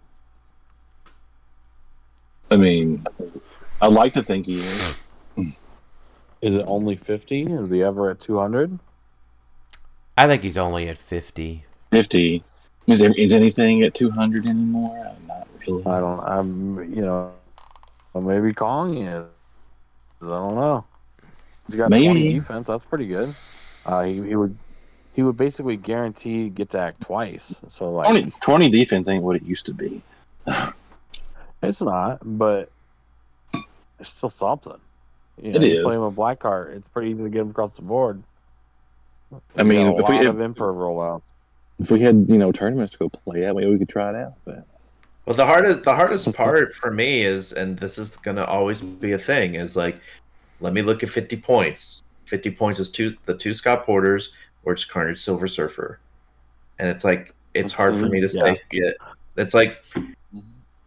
I mean, I'd like to think he is. Is it only 50? Is he ever at 200? I think he's only at 50. 50. Is anything at 200 anymore? I'm not really. Maybe Kong is. I don't know. He's got 20 defense. That's pretty good. He would basically guarantee get to act twice. So like 20 defense ain't what it used to be. It's not, but it's still something. You know, it is. Playing with black card, it's pretty easy to get him across the board. If we have Emperor rollouts, if we had tournaments to go play that way, we could try it out. But well, the hardest part for me is, and this is going to always be a thing, is like, let me look at 50 points. 50 points is the two Scott Porters or it's Carnage Silver Surfer, and it's like it's hard for me to say. Yeah. It's like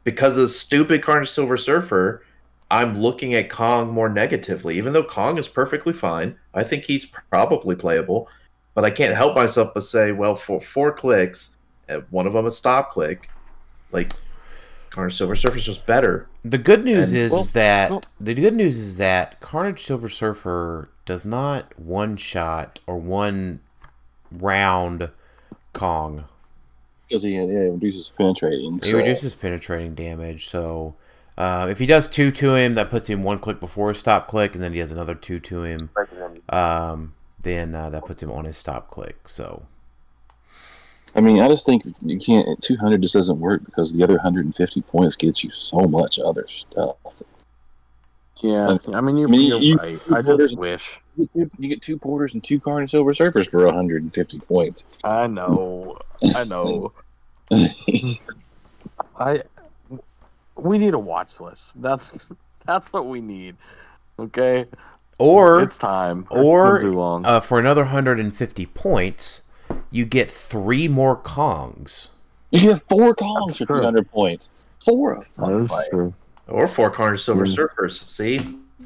because of stupid Carnage Silver Surfer. I'm looking at Kong more negatively, even though Kong is perfectly fine. I think he's probably playable, but I can't help myself but say, well, for 4 clicks, one of them a stop click, like Carnage Silver Surfer is just better. The good news is that Carnage Silver Surfer does not one shot or one round Kong because he reduces penetrating. He reduces penetrating damage, so. If he does 2 to him, that puts him 1 click before his stop click, and then he has another 2 to him. Then that puts him on his stop click. So, I mean, I just think you can't. At 200 just doesn't work because the other 150 points gets you so much other stuff. Yeah, you're right. I just wish you get 2 Porters and 2 Carnage Silver Surfers for 150 points. I know. We need a watch list. That's what we need. Okay? Or it's time. Or too long. For another 150 points, you get 3 more Kongs. You get 4 Kongs for 200 points. 4 of them. That is true. or Four Corners Silver Surfers. See,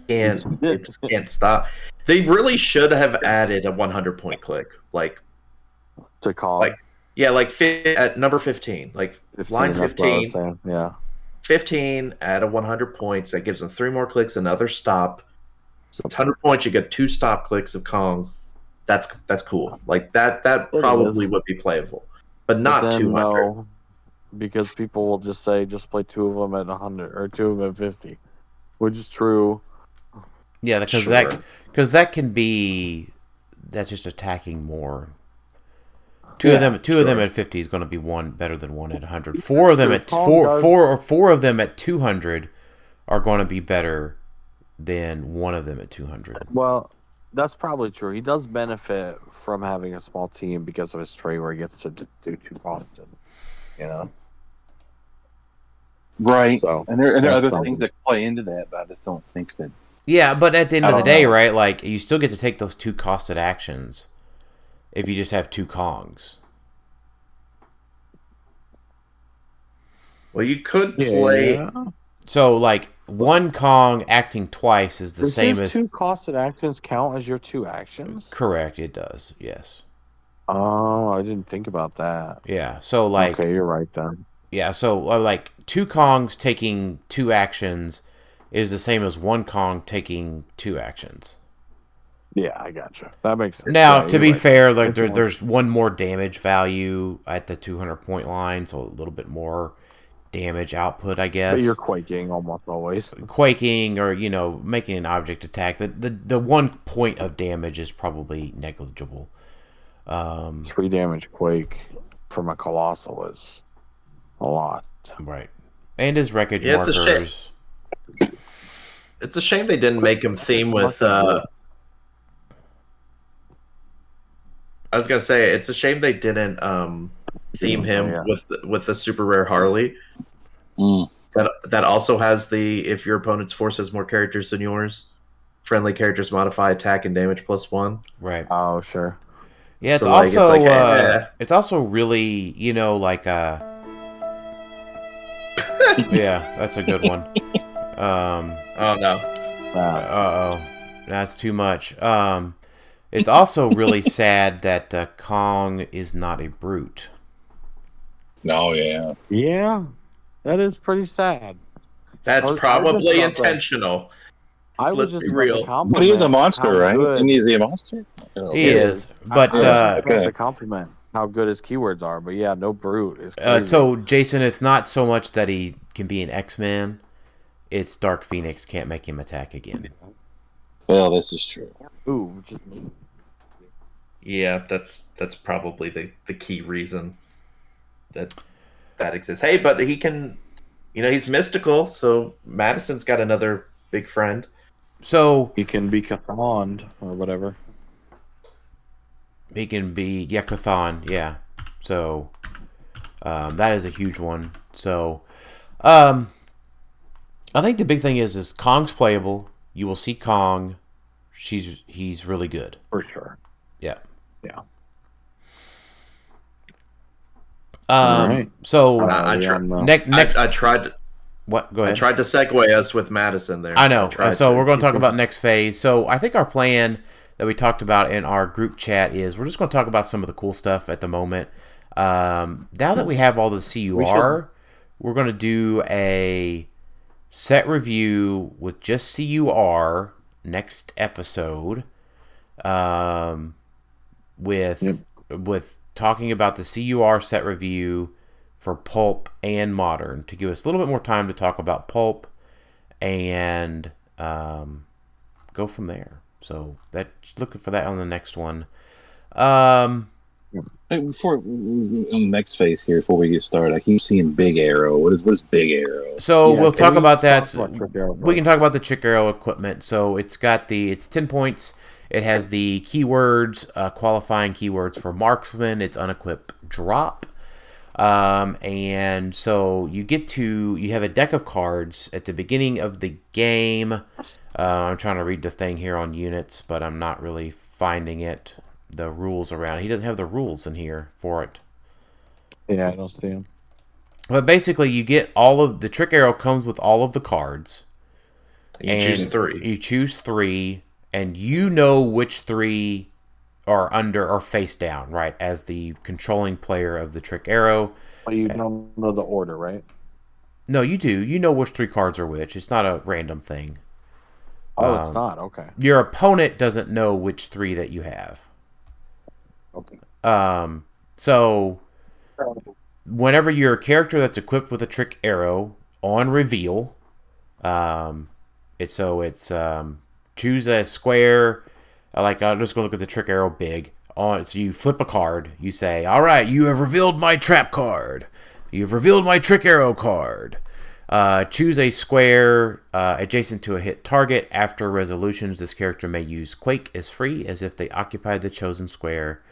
they just can't stop. They really should have added a 100-point click, like to call. Like, yeah, like at number 15, like 15, line 15. Yeah, 15 out of 100 points. That gives them 3 more clicks, another stop. So it's 100 points. You get 2 stop clicks of Kong. That's cool. Like that probably would be playable, but not 200. No, because people will just say just play 2 of them at 100 or 2 of them at 50, which is true. Yeah, because that can be that's just attacking more. Two of them at 50 is going to be one better than one at 100. Four of them at 200 are going to be better than one of them at 200. Well, that's probably true. He does benefit from having a small team because of his trade where he gets to do too often, you know. Right, so, and there are other things that play into that, but I just don't think that. Yeah, but at the end of the day, right? Like you still get to take those 2 costed actions. If you just have 2 Kongs. Well, you could play... Yeah. So, like, 1 Kong acting twice is the same as... Does 2 costed actions count as your 2 actions? Correct, it does, yes. Oh, I didn't think about that. Yeah, so, like... Okay, you're right, then. Yeah, so, like, 2 Kongs taking 2 actions is the same as 1 Kong taking 2 actions. Yeah, I gotcha. That makes sense. Now, to be fair, like there's 1 more damage value at the 200-point line, so a little bit more damage output, I guess. But you're quaking almost always. Quaking or, you know, making an object attack. The 1 point of damage is probably negligible. 3 damage quake from a Colossal is a lot. Right. And his wreckage markers. It's a shame they didn't make him theme with... I was gonna say it's a shame they didn't theme him with the super rare Harley that also has the if your opponent's force has more characters than yours, friendly characters modify attack and damage +1. Right. Oh sure. Yeah, it's so, also like, it's also really yeah, that's a good one. Oh no. That's too much. It's also really sad that Kong is not a brute. Oh, yeah. Yeah, that is pretty sad. That's probably intentional. I was just real. But he is a monster, right? And is he a monster? He is. But a compliment how good his keywords are. But yeah, no brute is. So Jason, it's not so much that he can be an X-Man. It's Dark Phoenix can't make him attack again. Well, this is true. Ooh. Yeah, that's probably the key reason that exists. Hey, but he can, he's mystical, so Madison's got another big friend. So he can be Kathan or whatever. He can be Kathan, yeah. So that is a huge one. So I think the big thing is Kong's playable. You will see Kong. He's really good. For sure. Yeah. Yeah. Right. So next I tried to, what go ahead. I tried to segue us with Madison there. I know. So we're going to talk about next phase. So I think our plan that we talked about in our group chat is we're just going to talk about some of the cool stuff at the moment. Now that we have all the CUR, we're going to do a set review with just CUR. Next episode, with talking about the CUR set review for Pulp and Modern to give us a little bit more time to talk about Pulp and go from there. So looking for that on the next one. Before on the next phase here, before we get started, I keep seeing Big Arrow. What is Big Arrow? So we'll talk about that. We can talk about the Trick Arrow equipment. So it's 10 points. It has the keywords, qualifying keywords for marksman. It's unequipped drop, and so you have a deck of cards at the beginning of the game. I'm trying to read the thing here on units, but I'm not really finding it. The rules around. He doesn't have the rules in here for it. Yeah, I don't see them. But basically, you get all of the trick arrow comes with all of the cards. You choose three, and you know which three are under or face down, right? As the controlling player of the trick arrow. But you don't know the order, right? No, you do. You know which three cards are which. It's not a random thing. Oh, it's not? Okay. Your opponent doesn't know which three that you have. Okay. So, whenever you're a character that's equipped with a trick arrow on reveal, choose a square. Like, I'm just going to look at the trick arrow big. So you flip a card. You say, all right, you have revealed my trap card. You've revealed my trick arrow card. Choose a square adjacent to a hit target. After resolutions, this character may use Quake as free as if they occupy the chosen square.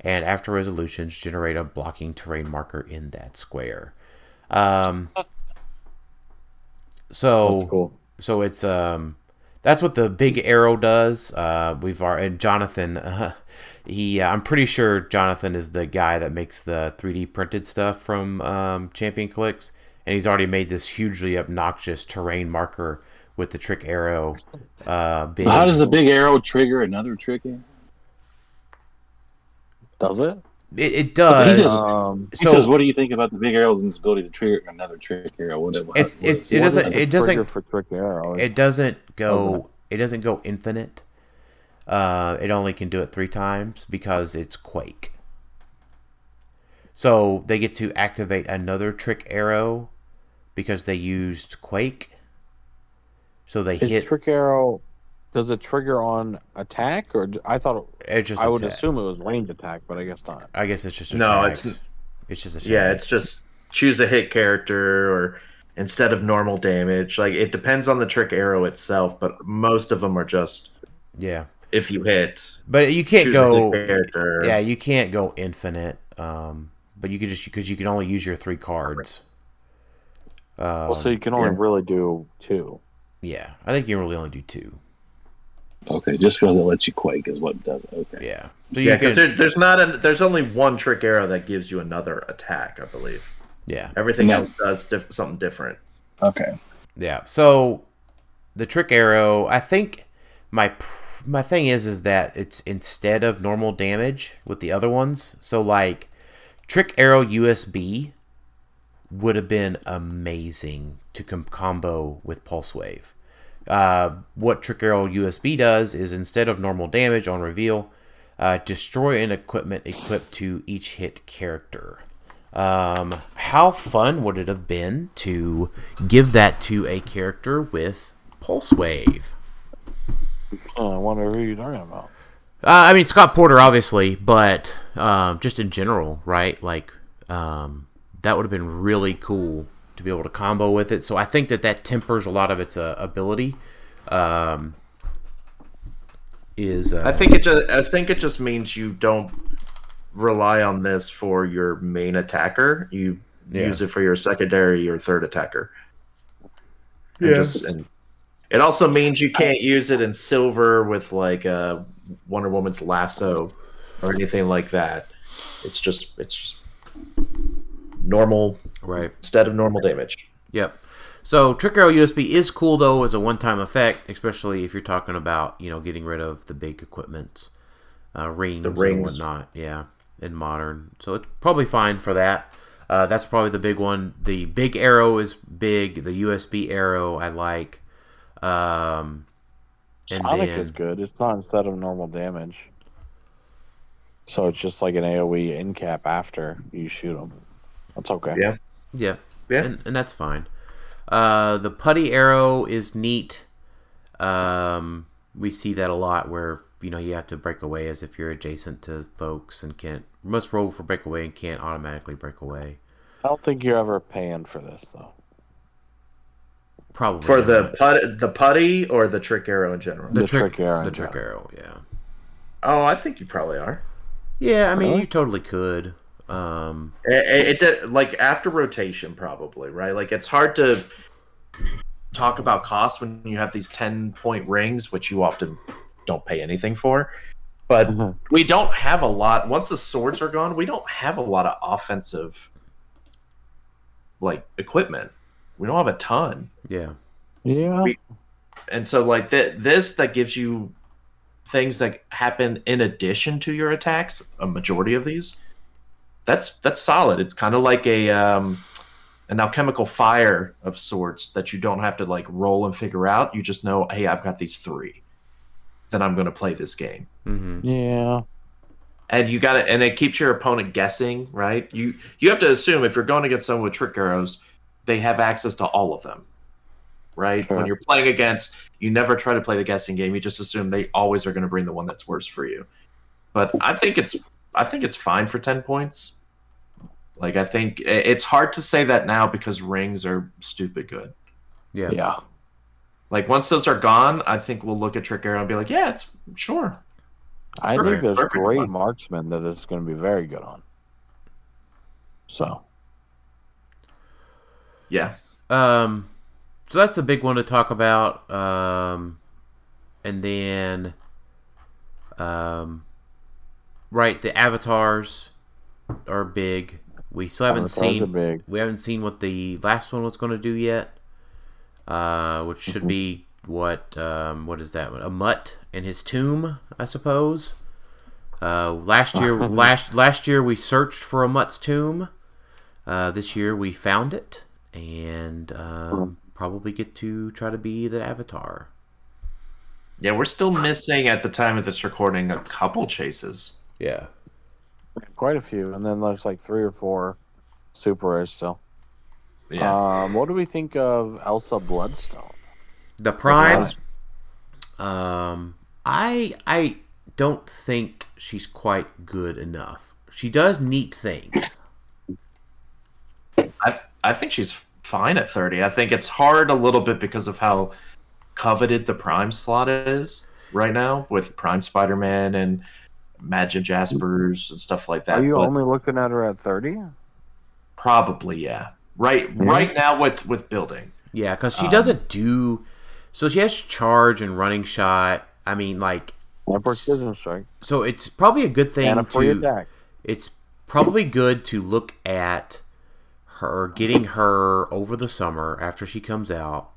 And after resolutions, generate a blocking terrain marker in that square. So it's that's what the big arrow does. And Jonathan, I'm pretty sure Jonathan is the guy that makes the 3D printed stuff from Champion Clicks, and he's already made this hugely obnoxious terrain marker with the trick arrow. How does the big arrow trigger another trick? Does it? It does. He says, "What do you think about the big arrow's ability to trigger another trick arrow?" Whatever. It doesn't go infinite. It only can do it 3 times because it's Quake. So they get to activate another trick arrow because they used Quake. So they hit trick arrow. Does it trigger on attack, or I thought I would assume it was range attack, but I guess not. I guess it's just it's just a it's just choose a hit character or instead of normal damage. Like it depends on the trick arrow itself, but most of them are just if you hit, but you can't go a hit character. Yeah, you can't go infinite. But you could just because you can only use your 3 cards. So you can only really do 2. Yeah, I think you can really only do 2. Okay, just because it lets you Quake is what does it. Okay. Yeah. So because there's only one trick arrow that gives you another attack, I believe. Yeah. Everything else does something different. Okay. Yeah. So the trick arrow, I think my thing is that it's instead of normal damage with the other ones. So like trick arrow USB would have been amazing to combo with Pulse Wave. What Trick Arrow USB does is instead of normal damage on reveal, destroy an equipment equipped to each hit character. How fun would it have been to give that to a character with Pulse Wave? I wonder who you're talking about. I mean, Scott Porter, obviously, but just in general, right? Like, that would have been really cool to be able to combo with it. So I think that tempers a lot of its ability. I think it just means you don't rely on this for your main attacker. You use it for your secondary or third attacker. And it also means you can't use it in silver with like Wonder Woman's lasso or anything like that. It's just normal, right? Instead of normal damage. Yep. So Trick Arrow USB is cool though as a one-time effect, especially if you're talking about getting rid of the big equipment, rings and whatnot. Yeah, in modern, so it's probably fine for that. That's probably the big one. The big arrow is big. The USB arrow I like. Sonic is good. It's not instead of normal damage, so it's just like an AOE end cap after you shoot them. That's okay. Yeah. And that's fine. The putty arrow is neat. We see that a lot where you have to break away as if you're adjacent to folks and must roll for break away and can't automatically break away. I don't think you're ever paying for this though. Probably for the putty or the trick arrow in general. The trick arrow. Oh, I think you probably are. Yeah, I mean you totally could. It like after rotation probably, right? Like it's hard to talk about cost when you have these 10-point rings, which you often don't pay anything for. But we don't have a lot. Once the swords are gone, we don't have a lot of offensive like equipment. We don't have a ton. Yeah. And so like that gives you things that happen in addition to your attacks. A majority of these, that's solid. It's kind of like an alchemical fire of sorts that you don't have to like roll and figure out. You just know, hey, I've got these three, then I'm going to play this game. Mm-hmm. Yeah. And you got to, and it keeps your opponent guessing, right? You have to assume if you're going against someone with trick arrows, they have access to all of them, right? Sure. When you're playing against, you never try to play the guessing game. You just assume they always are going to bring the one that's worse for you. But I think it's fine for 10 points. Like, I think it's hard to say that now because rings are stupid good. Yeah. Like, once those are gone, I think we'll look at Trick Arrow and be like, yeah, it's sure. I think there's great fun marksmen that this is going to be very good on. So. Yeah. So that's a big one to talk about. And then, right, the avatars are big. We still haven't seen. We haven't seen what the last one was going to do yet, which should be what? What is that one? A mutt in his tomb, I suppose. Last year we searched for a mutt's tomb. This year we found it, and probably get to try to be the avatar. Yeah, we're still missing at the time of this recording a couple chases. Yeah. Quite a few, and then there's like 3 or 4 super rares still. Yeah. What do we think of Elsa Bloodstone? The primes. I don't think she's quite good enough. She does neat things. I think she's fine at 30. I think it's hard a little bit because of how coveted the prime slot is right now with Prime Spider-Man and Magic Jaspers and stuff like that. Are you only looking at her at 30? Probably, yeah. Right now with building. Yeah, because she doesn't do... So she has charge and running shot. I mean, like... So it's probably a good thing to... It's probably good to look at her, getting her over the summer after she comes out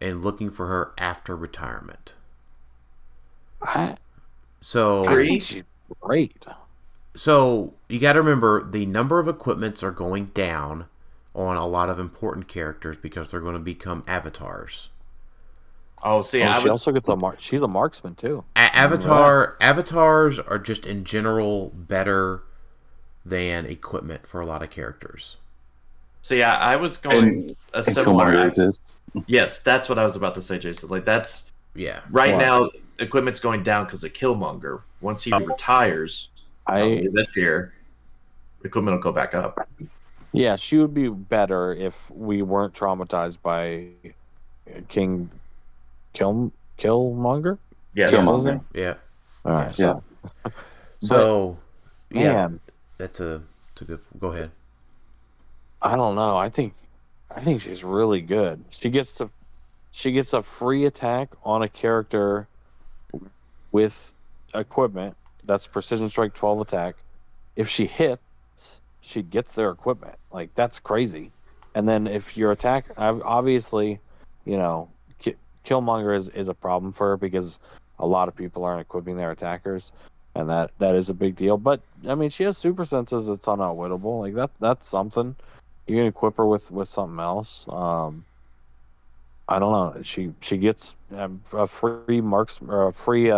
and looking for her after retirement. So I think she's great. So you got to remember the number of equipments are going down on a lot of important characters because they're going to become avatars. Oh, see, also gets she's a marksman too. Avatars are just in general better than equipment for a lot of characters. See, I was going a similar. Yes, that's what I was about to say, Jason. Like that's now. Equipment's going down because of Killmonger. Once he retires this year, equipment will go back up. Yeah, she would be better if we weren't traumatized by King Killmonger? Yeah. Killmonger? Yeah. All right. So, yeah. That's a good... Go ahead. I don't know. I think she's really good. She gets a free attack on a character with equipment. That's precision strike 12 attack. If she hits, she gets their equipment. Like, that's crazy. And then if your attack, obviously, you know, Killmonger is a problem for her because a lot of people aren't equipping their attackers, and that is a big deal. But I mean, she has super senses. It's unoutwittable. Like that's something. You can equip her with something else. I don't know. She gets a free marks or a free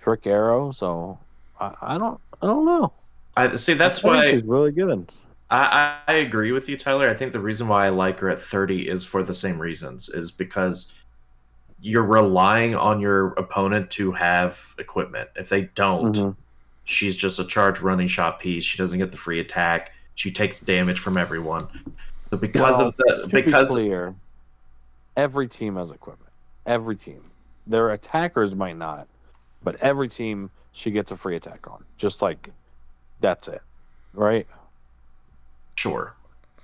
trick arrow. So I don't know. I see. That's why she's really good. I agree with you, Tyler. I think the reason why I like her at 30 is for the same reasons. Is because you're relying on your opponent to have equipment. If they don't, she's just a charge running shot piece. She doesn't get the free attack. She takes damage from everyone. So every team has equipment. Every team. Their attackers might not, but every team she gets a free attack on. Just like, that's it. Right? Sure.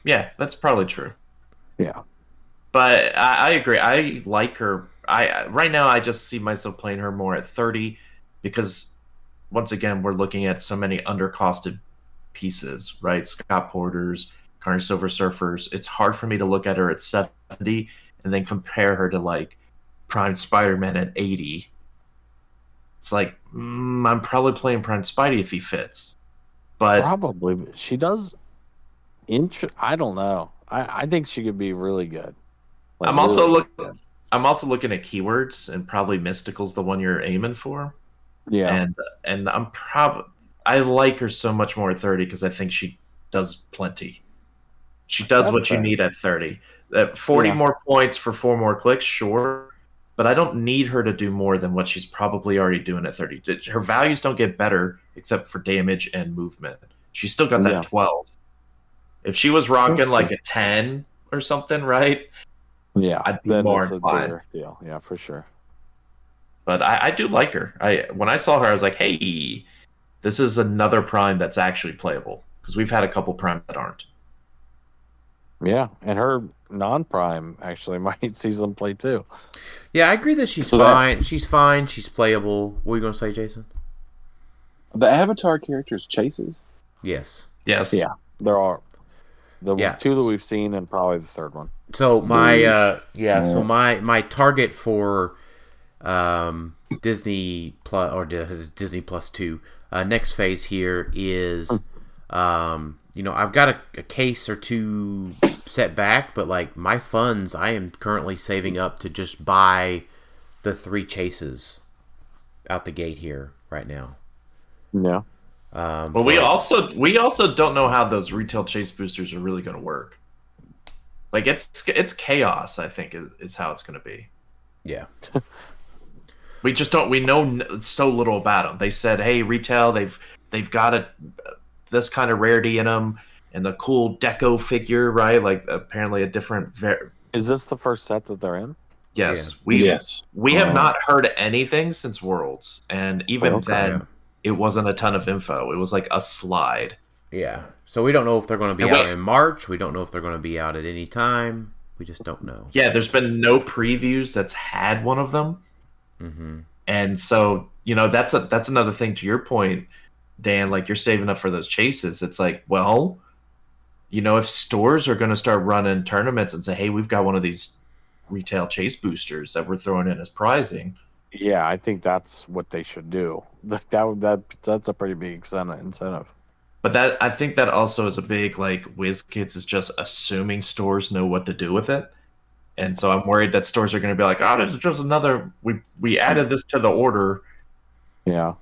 Yeah, that's probably true. Yeah. But I agree. I like her. Right now, I just see myself playing her more at 30 because, once again, we're looking at so many undercosted pieces, right? Scott Porters, current Silver Surfers, it's hard for me to look at her at 70 and then compare her to like Prime Spider-Man at 80. It's like, I'm probably playing Prime Spidey if he fits. But probably she does. I don't know. I think she could be really good. Like, I'm also looking at keywords, and probably Mystical's the one you're aiming for. Yeah. And I like her so much more at 30 because I think she does plenty. She does what you need at 30. 40 more points for 4 more clicks, sure. But I don't need her to do more than what she's probably already doing at 30. Her values don't get better except for damage and movement. She's still got that 12. If she was rocking like a 10 or something, right? Yeah, I'd be more inclined. Yeah, for sure. But I do like her. When I saw her, I was like, hey, this is another Prime that's actually playable. Because we've had a couple Primes that aren't. Yeah, and her non-Prime actually might see some play too. Yeah, I agree that she's fine. She's playable. What were you going to say, Jason? The Avatar characters chases. Yes. Yeah, there are. The two that we've seen and probably the third one. So my my target for Disney Plus or Disney Plus 2 next phase here is I've got a case or two set back, but like my funds, I am currently saving up to just buy the 3 chases out the gate here right now. Yeah. But we also don't know how those retail chase boosters are really going to work. Like it's chaos, I think, is how it's going to be. Yeah. We just don't. We know so little about them. They said, "Hey, retail, they've got this kind of rarity in them, and the cool deco figure, right? Like apparently a different." Is this the first set that they're in? Yes. Yeah. We have not heard anything since Worlds, and even then. Yeah. It wasn't a ton of info. It was like a slide. Yeah. So we don't know if they're going to be out in March. We don't know if they're going to be out at any time. We just don't know. Yeah, there's been no previews that's had one of them. Mm-hmm. And so, that's another thing to your point, Dan, like you're saving up for those chases. It's like, well, if stores are going to start running tournaments and say, hey, we've got one of these retail chase boosters that we're throwing in as prizing. Yeah, I think that's what they should do. Like that's a pretty big incentive. But I think that also is a big like WizKids is just assuming stores know what to do with it, and so I'm worried that stores are going to be like, this is just another we added this to the order. Yeah,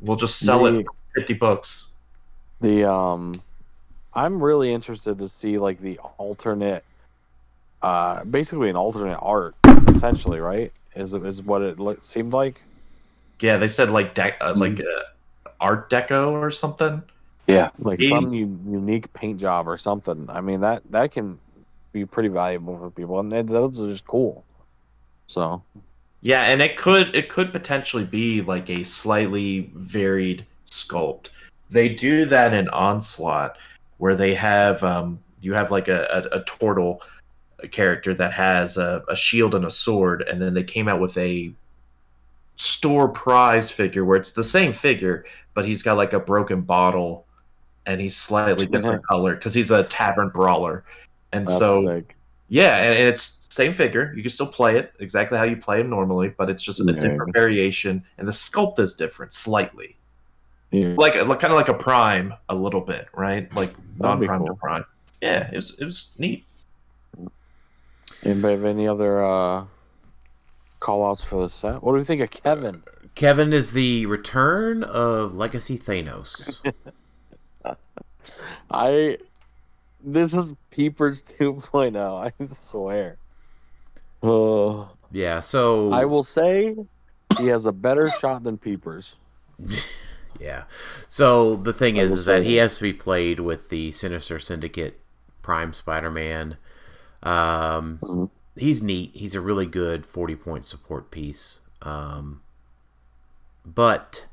we'll just sell it for $50. I'm really interested to see like the alternate, basically an alternate art essentially, right? Is what it seemed like. Yeah, they said like Art Deco or something. Yeah, like some unique paint job or something. I mean that can be pretty valuable for people, and those are just cool. So. Yeah, and it could potentially be like a slightly varied sculpt. They do that in Onslaught, where they have you have like a turtle. A character that has a shield and a sword, and then they came out with a store prize figure where it's the same figure, but he's got like a broken bottle and he's slightly different color because he's a tavern brawler. And that's so sick. Yeah, and it's same figure. You can still play it exactly how you play him normally, but it's just a different variation, and the sculpt is different slightly. Yeah. Like kind of like a Prime a little bit, right? Like non-Prime to Prime. Yeah, it was neat. Anybody have any other call-outs for the set? What do we think of Kevin? Kevin is the return of Legacy Thanos. This is Peepers 2.0, I swear. Yeah, so... I will say he has a better shot than Peepers. Yeah. So the thing is that he has to be played with the Sinister Syndicate Prime Spider-Man. He's neat. He's a really good 40-point support piece. But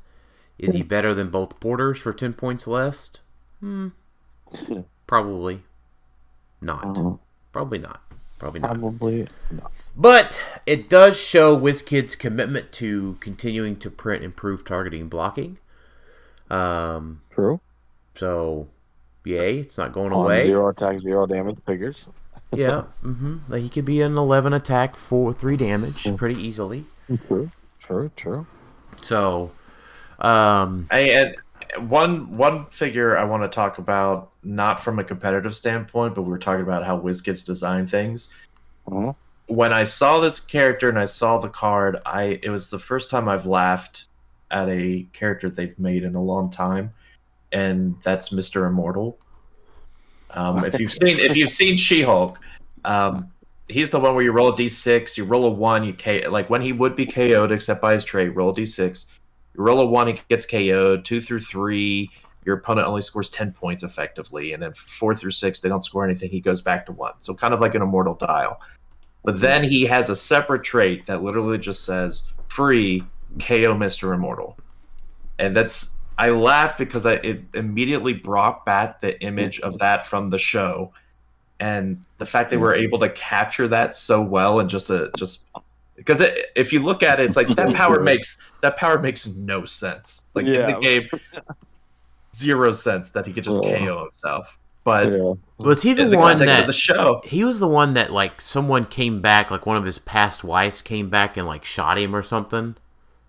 is he better than both Borders for 10 points less? Probably not. Probably not. But it does show WizKids' commitment to continuing to print improved targeting blocking. True. So Yay, it's not going away. 0 attack, 0 damage, figures. Yeah, mm-hmm. He could be an 11 attack for 3 damage pretty easily. True. So, one figure I want to talk about, not from a competitive standpoint, but we were talking about how WizKids design things. Mm-hmm. When I saw this character and I saw the card, it was the first time I've laughed at a character they've made in a long time, and that's Mr. Immortal. If you've seen She-Hulk, he's the one where you roll a d6, you roll a 1, you like when he would be KO'd except by his trait, roll a d6, you roll a 1, he gets KO'd. 2 through 3, your opponent only scores 10 points effectively, and then 4 through 6, they don't score anything. He goes back to 1. So kind of like an Immortal Dial. But then he has a separate trait that literally just says free KO Mr. Immortal, and I laughed because it immediately brought back the image of that from the show, and the fact they were able to capture that so well, and just because if you look at it, it's like that power makes no sense. Like in the game, 0 sense that he could just KO himself. But was he the one that the show? He was the one that someone came back, one of his past wives came back and shot him or something.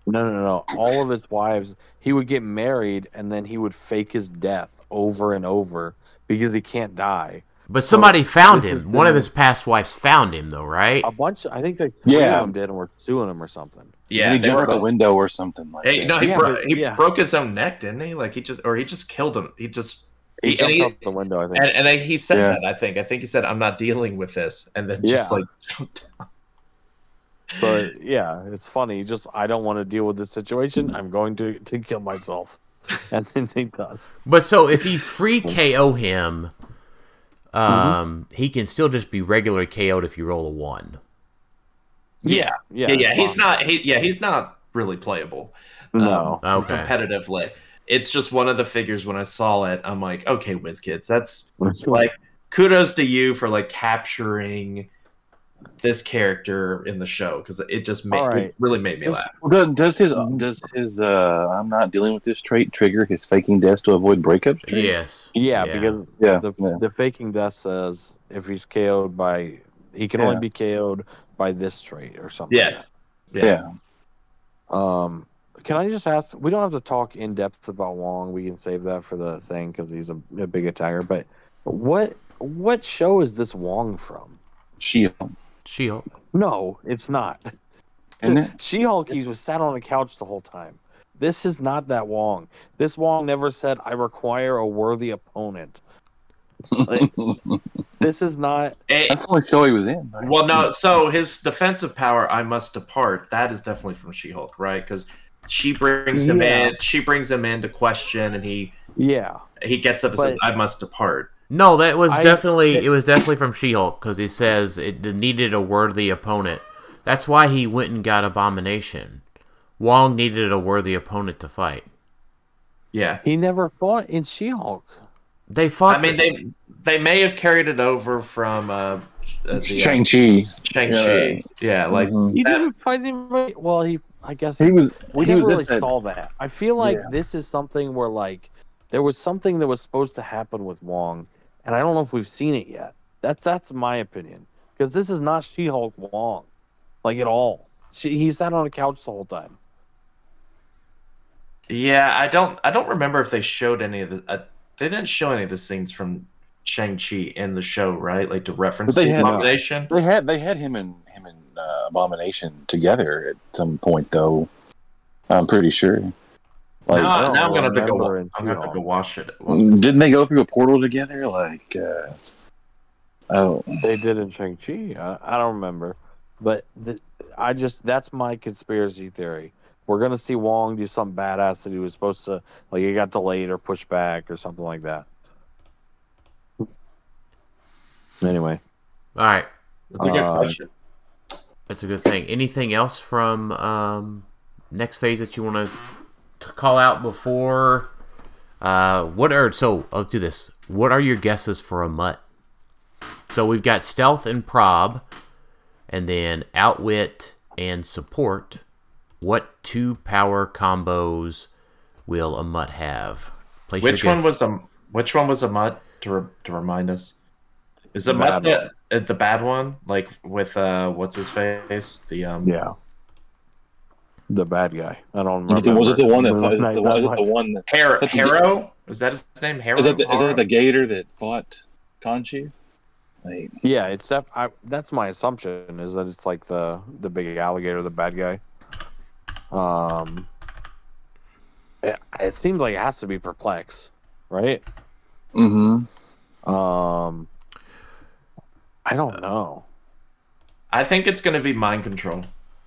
No. All of his wives, he would get married, and then he would fake his death over and over because he can't die. But somebody found him. One of his past wives found him, though, right? A bunch. I think three of them did, and were suing him or something. Yeah, and he jumped out the window or something that. No, he broke his own neck, didn't he? He just killed him. He jumped out the window, I think. And he said that. I think he said, "I'm not dealing with this," and then just jumped out. So it's funny. Just I don't want to deal with this situation. I'm going to kill myself, and then he does. But so if he free KO him, he can still just be regular KO'd if you roll a 1. Yeah. He's not really playable. No, competitively. It's just one of the figures. When I saw it, I'm like, okay, WizKids, that's kudos to you for capturing this character in the show, because it just really made me laugh. Does his I'm not dealing with this trait trigger his faking death to avoid breakups? Yes. The faking death says if he's KO'd by, he can only be KO'd by this trait or something. Can I just ask? We don't have to talk in depth about Wong. We can save that for the thing because he's a big attacker. But what show is this Wong from? She-Hulk. No, it's not. Isn't it? She-Hulk, he was sat on a couch the whole time. This is not that Wong. This Wong never said, "I require a worthy opponent." This is not... That's the only show he was in. Right? Well, no, so his defensive power, "I must depart," that is definitely from She-Hulk, right? Because she brings him in. She brings him into question, and he gets up and says, "I must depart." No, that was definitely from She-Hulk, because he says it needed a worthy opponent. That's why he went and got Abomination. Wong needed a worthy opponent to fight. Yeah, he never fought in She-Hulk. They fought. I mean, they may have carried it over from Shang-Chi. He didn't fight him. Well, I guess he never really saw that. I feel like this is something where there was something that was supposed to happen with Wong. And I don't know if we've seen it yet. That's my opinion, because this is not She-Hulk Wong, at all. He sat on a couch the whole time. Yeah, I don't remember if they showed any of the. They didn't show any of the scenes from Shang-Chi in the show, right? To reference the Abomination. They had him and Abomination together at some point, though. I'm pretty sure. Now I'm going to go watch it. Didn't they go through a portal together? They did in Shang-Chi. I don't remember. But that's my conspiracy theory. We're going to see Wong do some badass that he was supposed to, he got delayed or pushed back or something like that. Anyway. All right. That's a good question. That's a good thing. Anything else from next phase that you want to call out before I'll do this. What are your guesses for a mutt? So we've got stealth and prob, and then outwit and support. What 2 power combos will a mutt have? Which one was a Which one was Ahmad, to remind us? Is Ahmad the bad one? Like with what's his face? The yeah, the bad guy. I don't remember. Was it the one that fought? Was it the one that Harrow? Is that his name? Harrow. Is that the gator that fought Khonshu? Like, yeah, except that's my assumption is that it's like the big alligator, the bad guy. It seems like it has to be Perplex, right? Mm-hmm. I don't know. I think it's going to be Mind Control.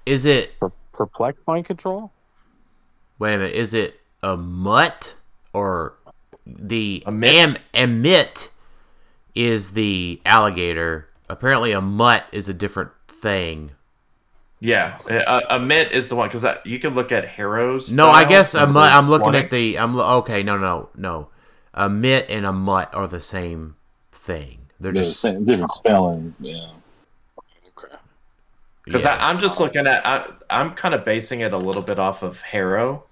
Is it Perplex Mind Control? Wait a minute. Is it a mutt or the emit? Is the alligator. Apparently a mutt is a different thing. Yeah, a mutt is the one, because you can look at Harrow's. No, I guess a mutt. I'm looking at the. No. A mutt and a mutt are the same thing. They're just the same, different spelling. Yeah. Okay. Because yes. I'm just looking at. I'm kind of basing it a little bit off of Harrow,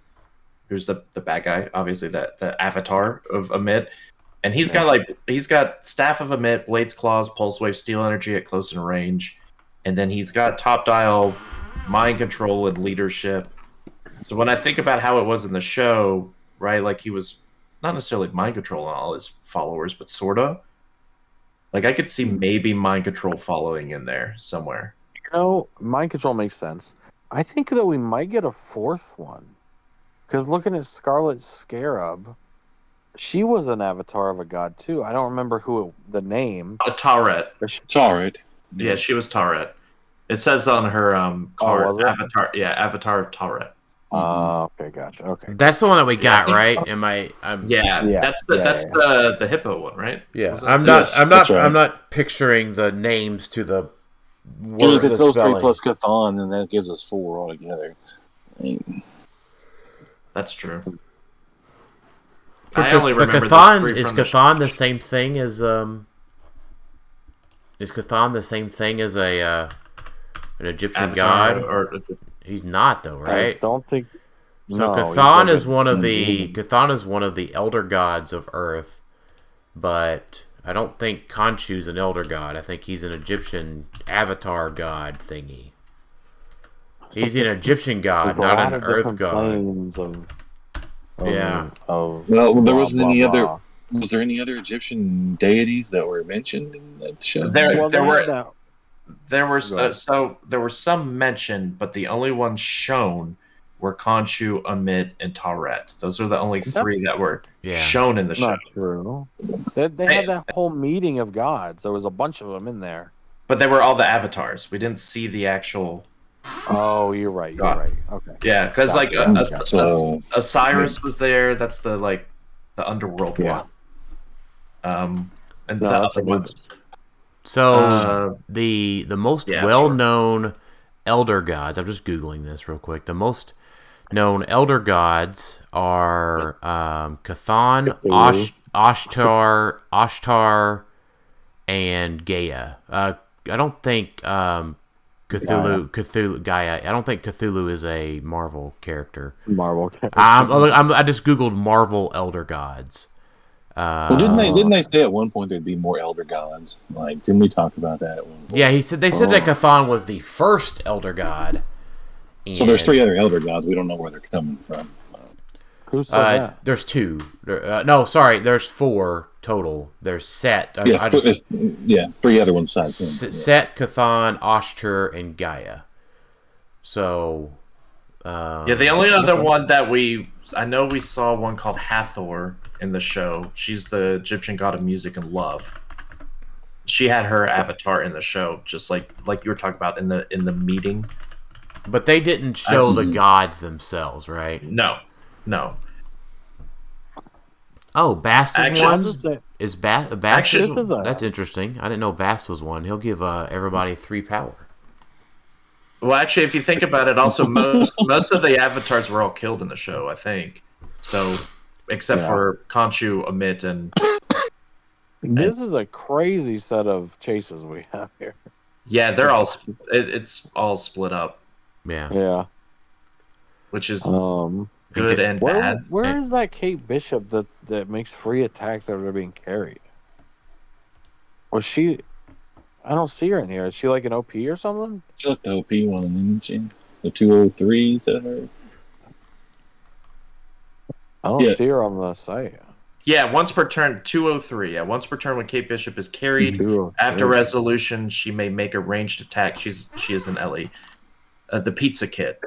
who's the bad guy. Obviously, the avatar of a mutt. And he's got Staff of Emit, Blades, Claws, Pulse Wave, Steel Energy at close and range, and then he's got Top Dial, Mind Control, and Leadership. So when I think about how it was in the show, right, like he was not necessarily Mind Controlling all his followers, but sorta. Like I could see maybe Mind Control following in there somewhere. You know, Mind Control makes sense. I think that we might get a fourth one, because looking at Scarlet Scarab. She was an avatar of a god too. I don't remember the name. Tauret. Yeah, she was Tauret. It says on her card, avatar. Yeah, avatar of Tauret. Okay, gotcha. Okay, that's the one that we got, right? That's the hippo one, right? Yeah, I'm not picturing the names to the words. If it's those spelling. 3 plus Cthon, then that gives us 4 altogether. That's true. I only remember Cthon. Is Cthon the same thing as a an Egyptian Avatar god? Or he's not though, right? I don't think. So no, Cthon is one of the elder gods of Earth, but I don't think Khonshu's an elder god. I think he's an Egyptian avatar god thingy. He's an Egyptian god, not an Earth god. Yeah. Was there any other Egyptian deities that were mentioned in that show? There were some mentioned, but the only ones shown were Khonshu, Amit, and Tauret. Those are the only three that were shown in the show. Not true. They had that whole meeting of gods. There was a bunch of them in there, but they were all the avatars. We didn't see the actual. Oh, you're right. You're right. Okay. Yeah, because like Osiris was there. That's the the underworld one. And the other ones. So the most well-known elder gods. I'm just googling this real quick. The most known elder gods are Cthon, Ashtar, and Gaia. I don't think. Gaia. I don't think Cthulhu is a Marvel character. I just googled Marvel elder gods. Well, didn't they say at one point there'd be more elder gods? Like, didn't we talk about that at one point? Yeah, they said that Cthon was the first elder god. And so there's 3 other elder gods. We don't know where they're coming from. Who said that? There's 2. There's 4 total. There's Set. 3 other ones. Set, Cthon, Ashtar, and Gaia. So, the only other one that we saw one called Hathor in the show. She's the Egyptian god of music and love. She had her avatar in the show, just like you were talking about in the meeting. But they didn't show the gods themselves, right? No. Oh, Bast is one? Is Bast? That's interesting. I didn't know Bast was one. He'll give everybody 3 power. Well, actually, if you think about it, also most of the avatars were all killed in the show, I think. So, except for Khonshu, Amit, and... This is a crazy set of chases we have here. Yeah, they're all... It's all split up. Yeah. Which is... good and bad. Where is that Kate Bishop that makes free attacks after being carried? Was she... I don't see her in here. Is she like an OP or something? She like the OP one, isn't she? The 203 to her. I don't see her on the site. Yeah, once per turn, 203. Yeah, once per turn when Kate Bishop is carried. After resolution, she may make a ranged attack. She is an LE. The pizza kit.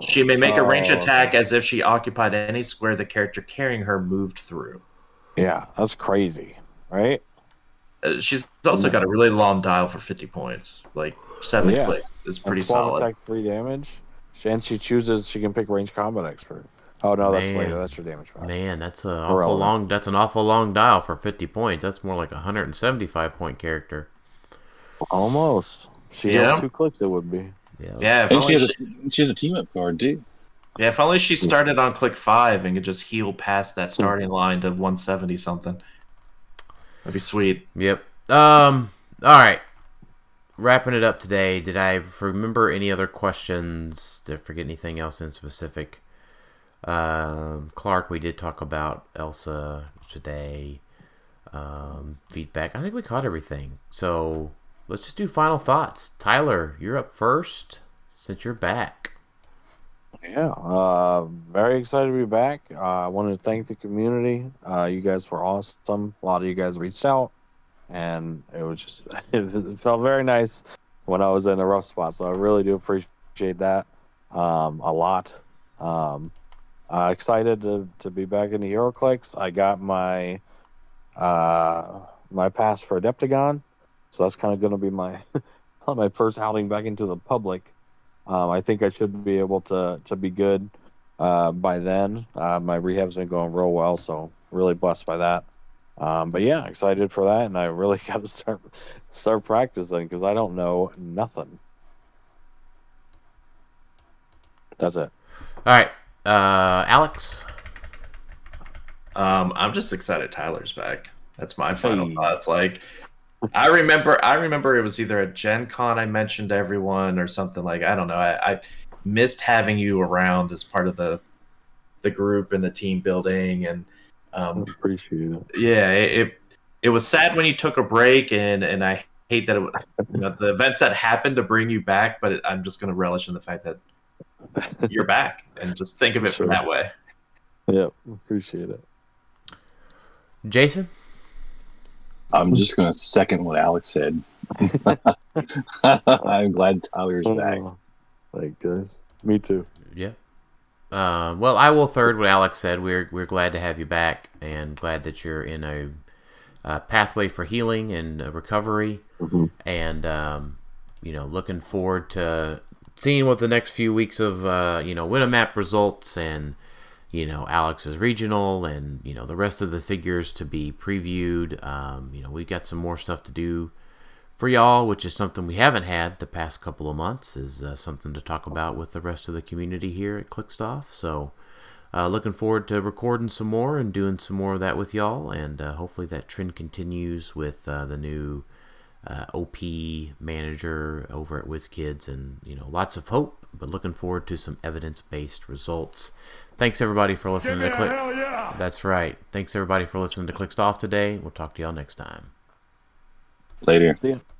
She may make a ranged attack as if she occupied any square the character carrying her moved through. Yeah, that's crazy, right? She's also got a really long dial for 50 points. Like, 7 clicks is pretty solid. Attack 3 damage. And she chooses, she can pick range combat expert. Oh, no, that's later. That's your damage power. Man, that's an awful long dial for 50 points. That's more like a 175-point character. Almost. She has 2 clicks, it would be. Yeah. And she has a team-up card, too. Yeah, if only she started on click 5 and could just heal past that starting line to 170-something. That'd be sweet. Yep. All right. Wrapping it up today, did I remember any other questions? Did I forget anything else in specific? Clark, we did talk about Elsa today. Feedback. I think we caught everything. So let's just do final thoughts. Tyler, you're up first since you're back. Yeah, very excited to be back. I wanted to thank the community. You guys were awesome. A lot of you guys reached out, and it felt very nice when I was in a rough spot. So I really do appreciate that a lot. Excited to be back in the HeroClix. I got my my pass for Adepticon, so that's kind of going to be my first outing back into the public. I think I should be able to be good by then. My rehab's been going real well, so really blessed by that. But yeah, excited for that, and I really got to start practicing because I don't know nothing. That's it. All right. Alex? I'm just excited Tyler's back. That's my final thoughts. Like, I remember it was either at Gen Con I mentioned everyone or something like, I don't know. I missed having you around as part of the group and the team building, and I appreciate it. Yeah, it was sad when you took a break, and I hate that the events that happened to bring you back, but I'm just going to relish in the fact that you're back, and just think of it from that way. Yeah, appreciate it. Jason? I'm just going to second what Alex said. I'm glad Tyler's back. Like this. Me too. Yeah. Well, I will third what Alex said. We're glad to have you back, and glad that you're in a pathway for healing and recovery, and looking forward to seeing what the next few weeks of Winamap results, and Alex's regional, and the rest of the figures to be previewed. We've got some more stuff to do for y'all, which is something we haven't had the past couple of months. Is something to talk about with the rest of the community here at Clickstaff. So looking forward to recording some more and doing some more of that with y'all, and hopefully that trend continues with the new OP manager over at WizKids, and lots of hope, but looking forward to some evidence-based results. Thanks everybody for listening to That's right. Thanks everybody for listening to Clickstaff today. We'll talk to y'all next time. Later. See ya.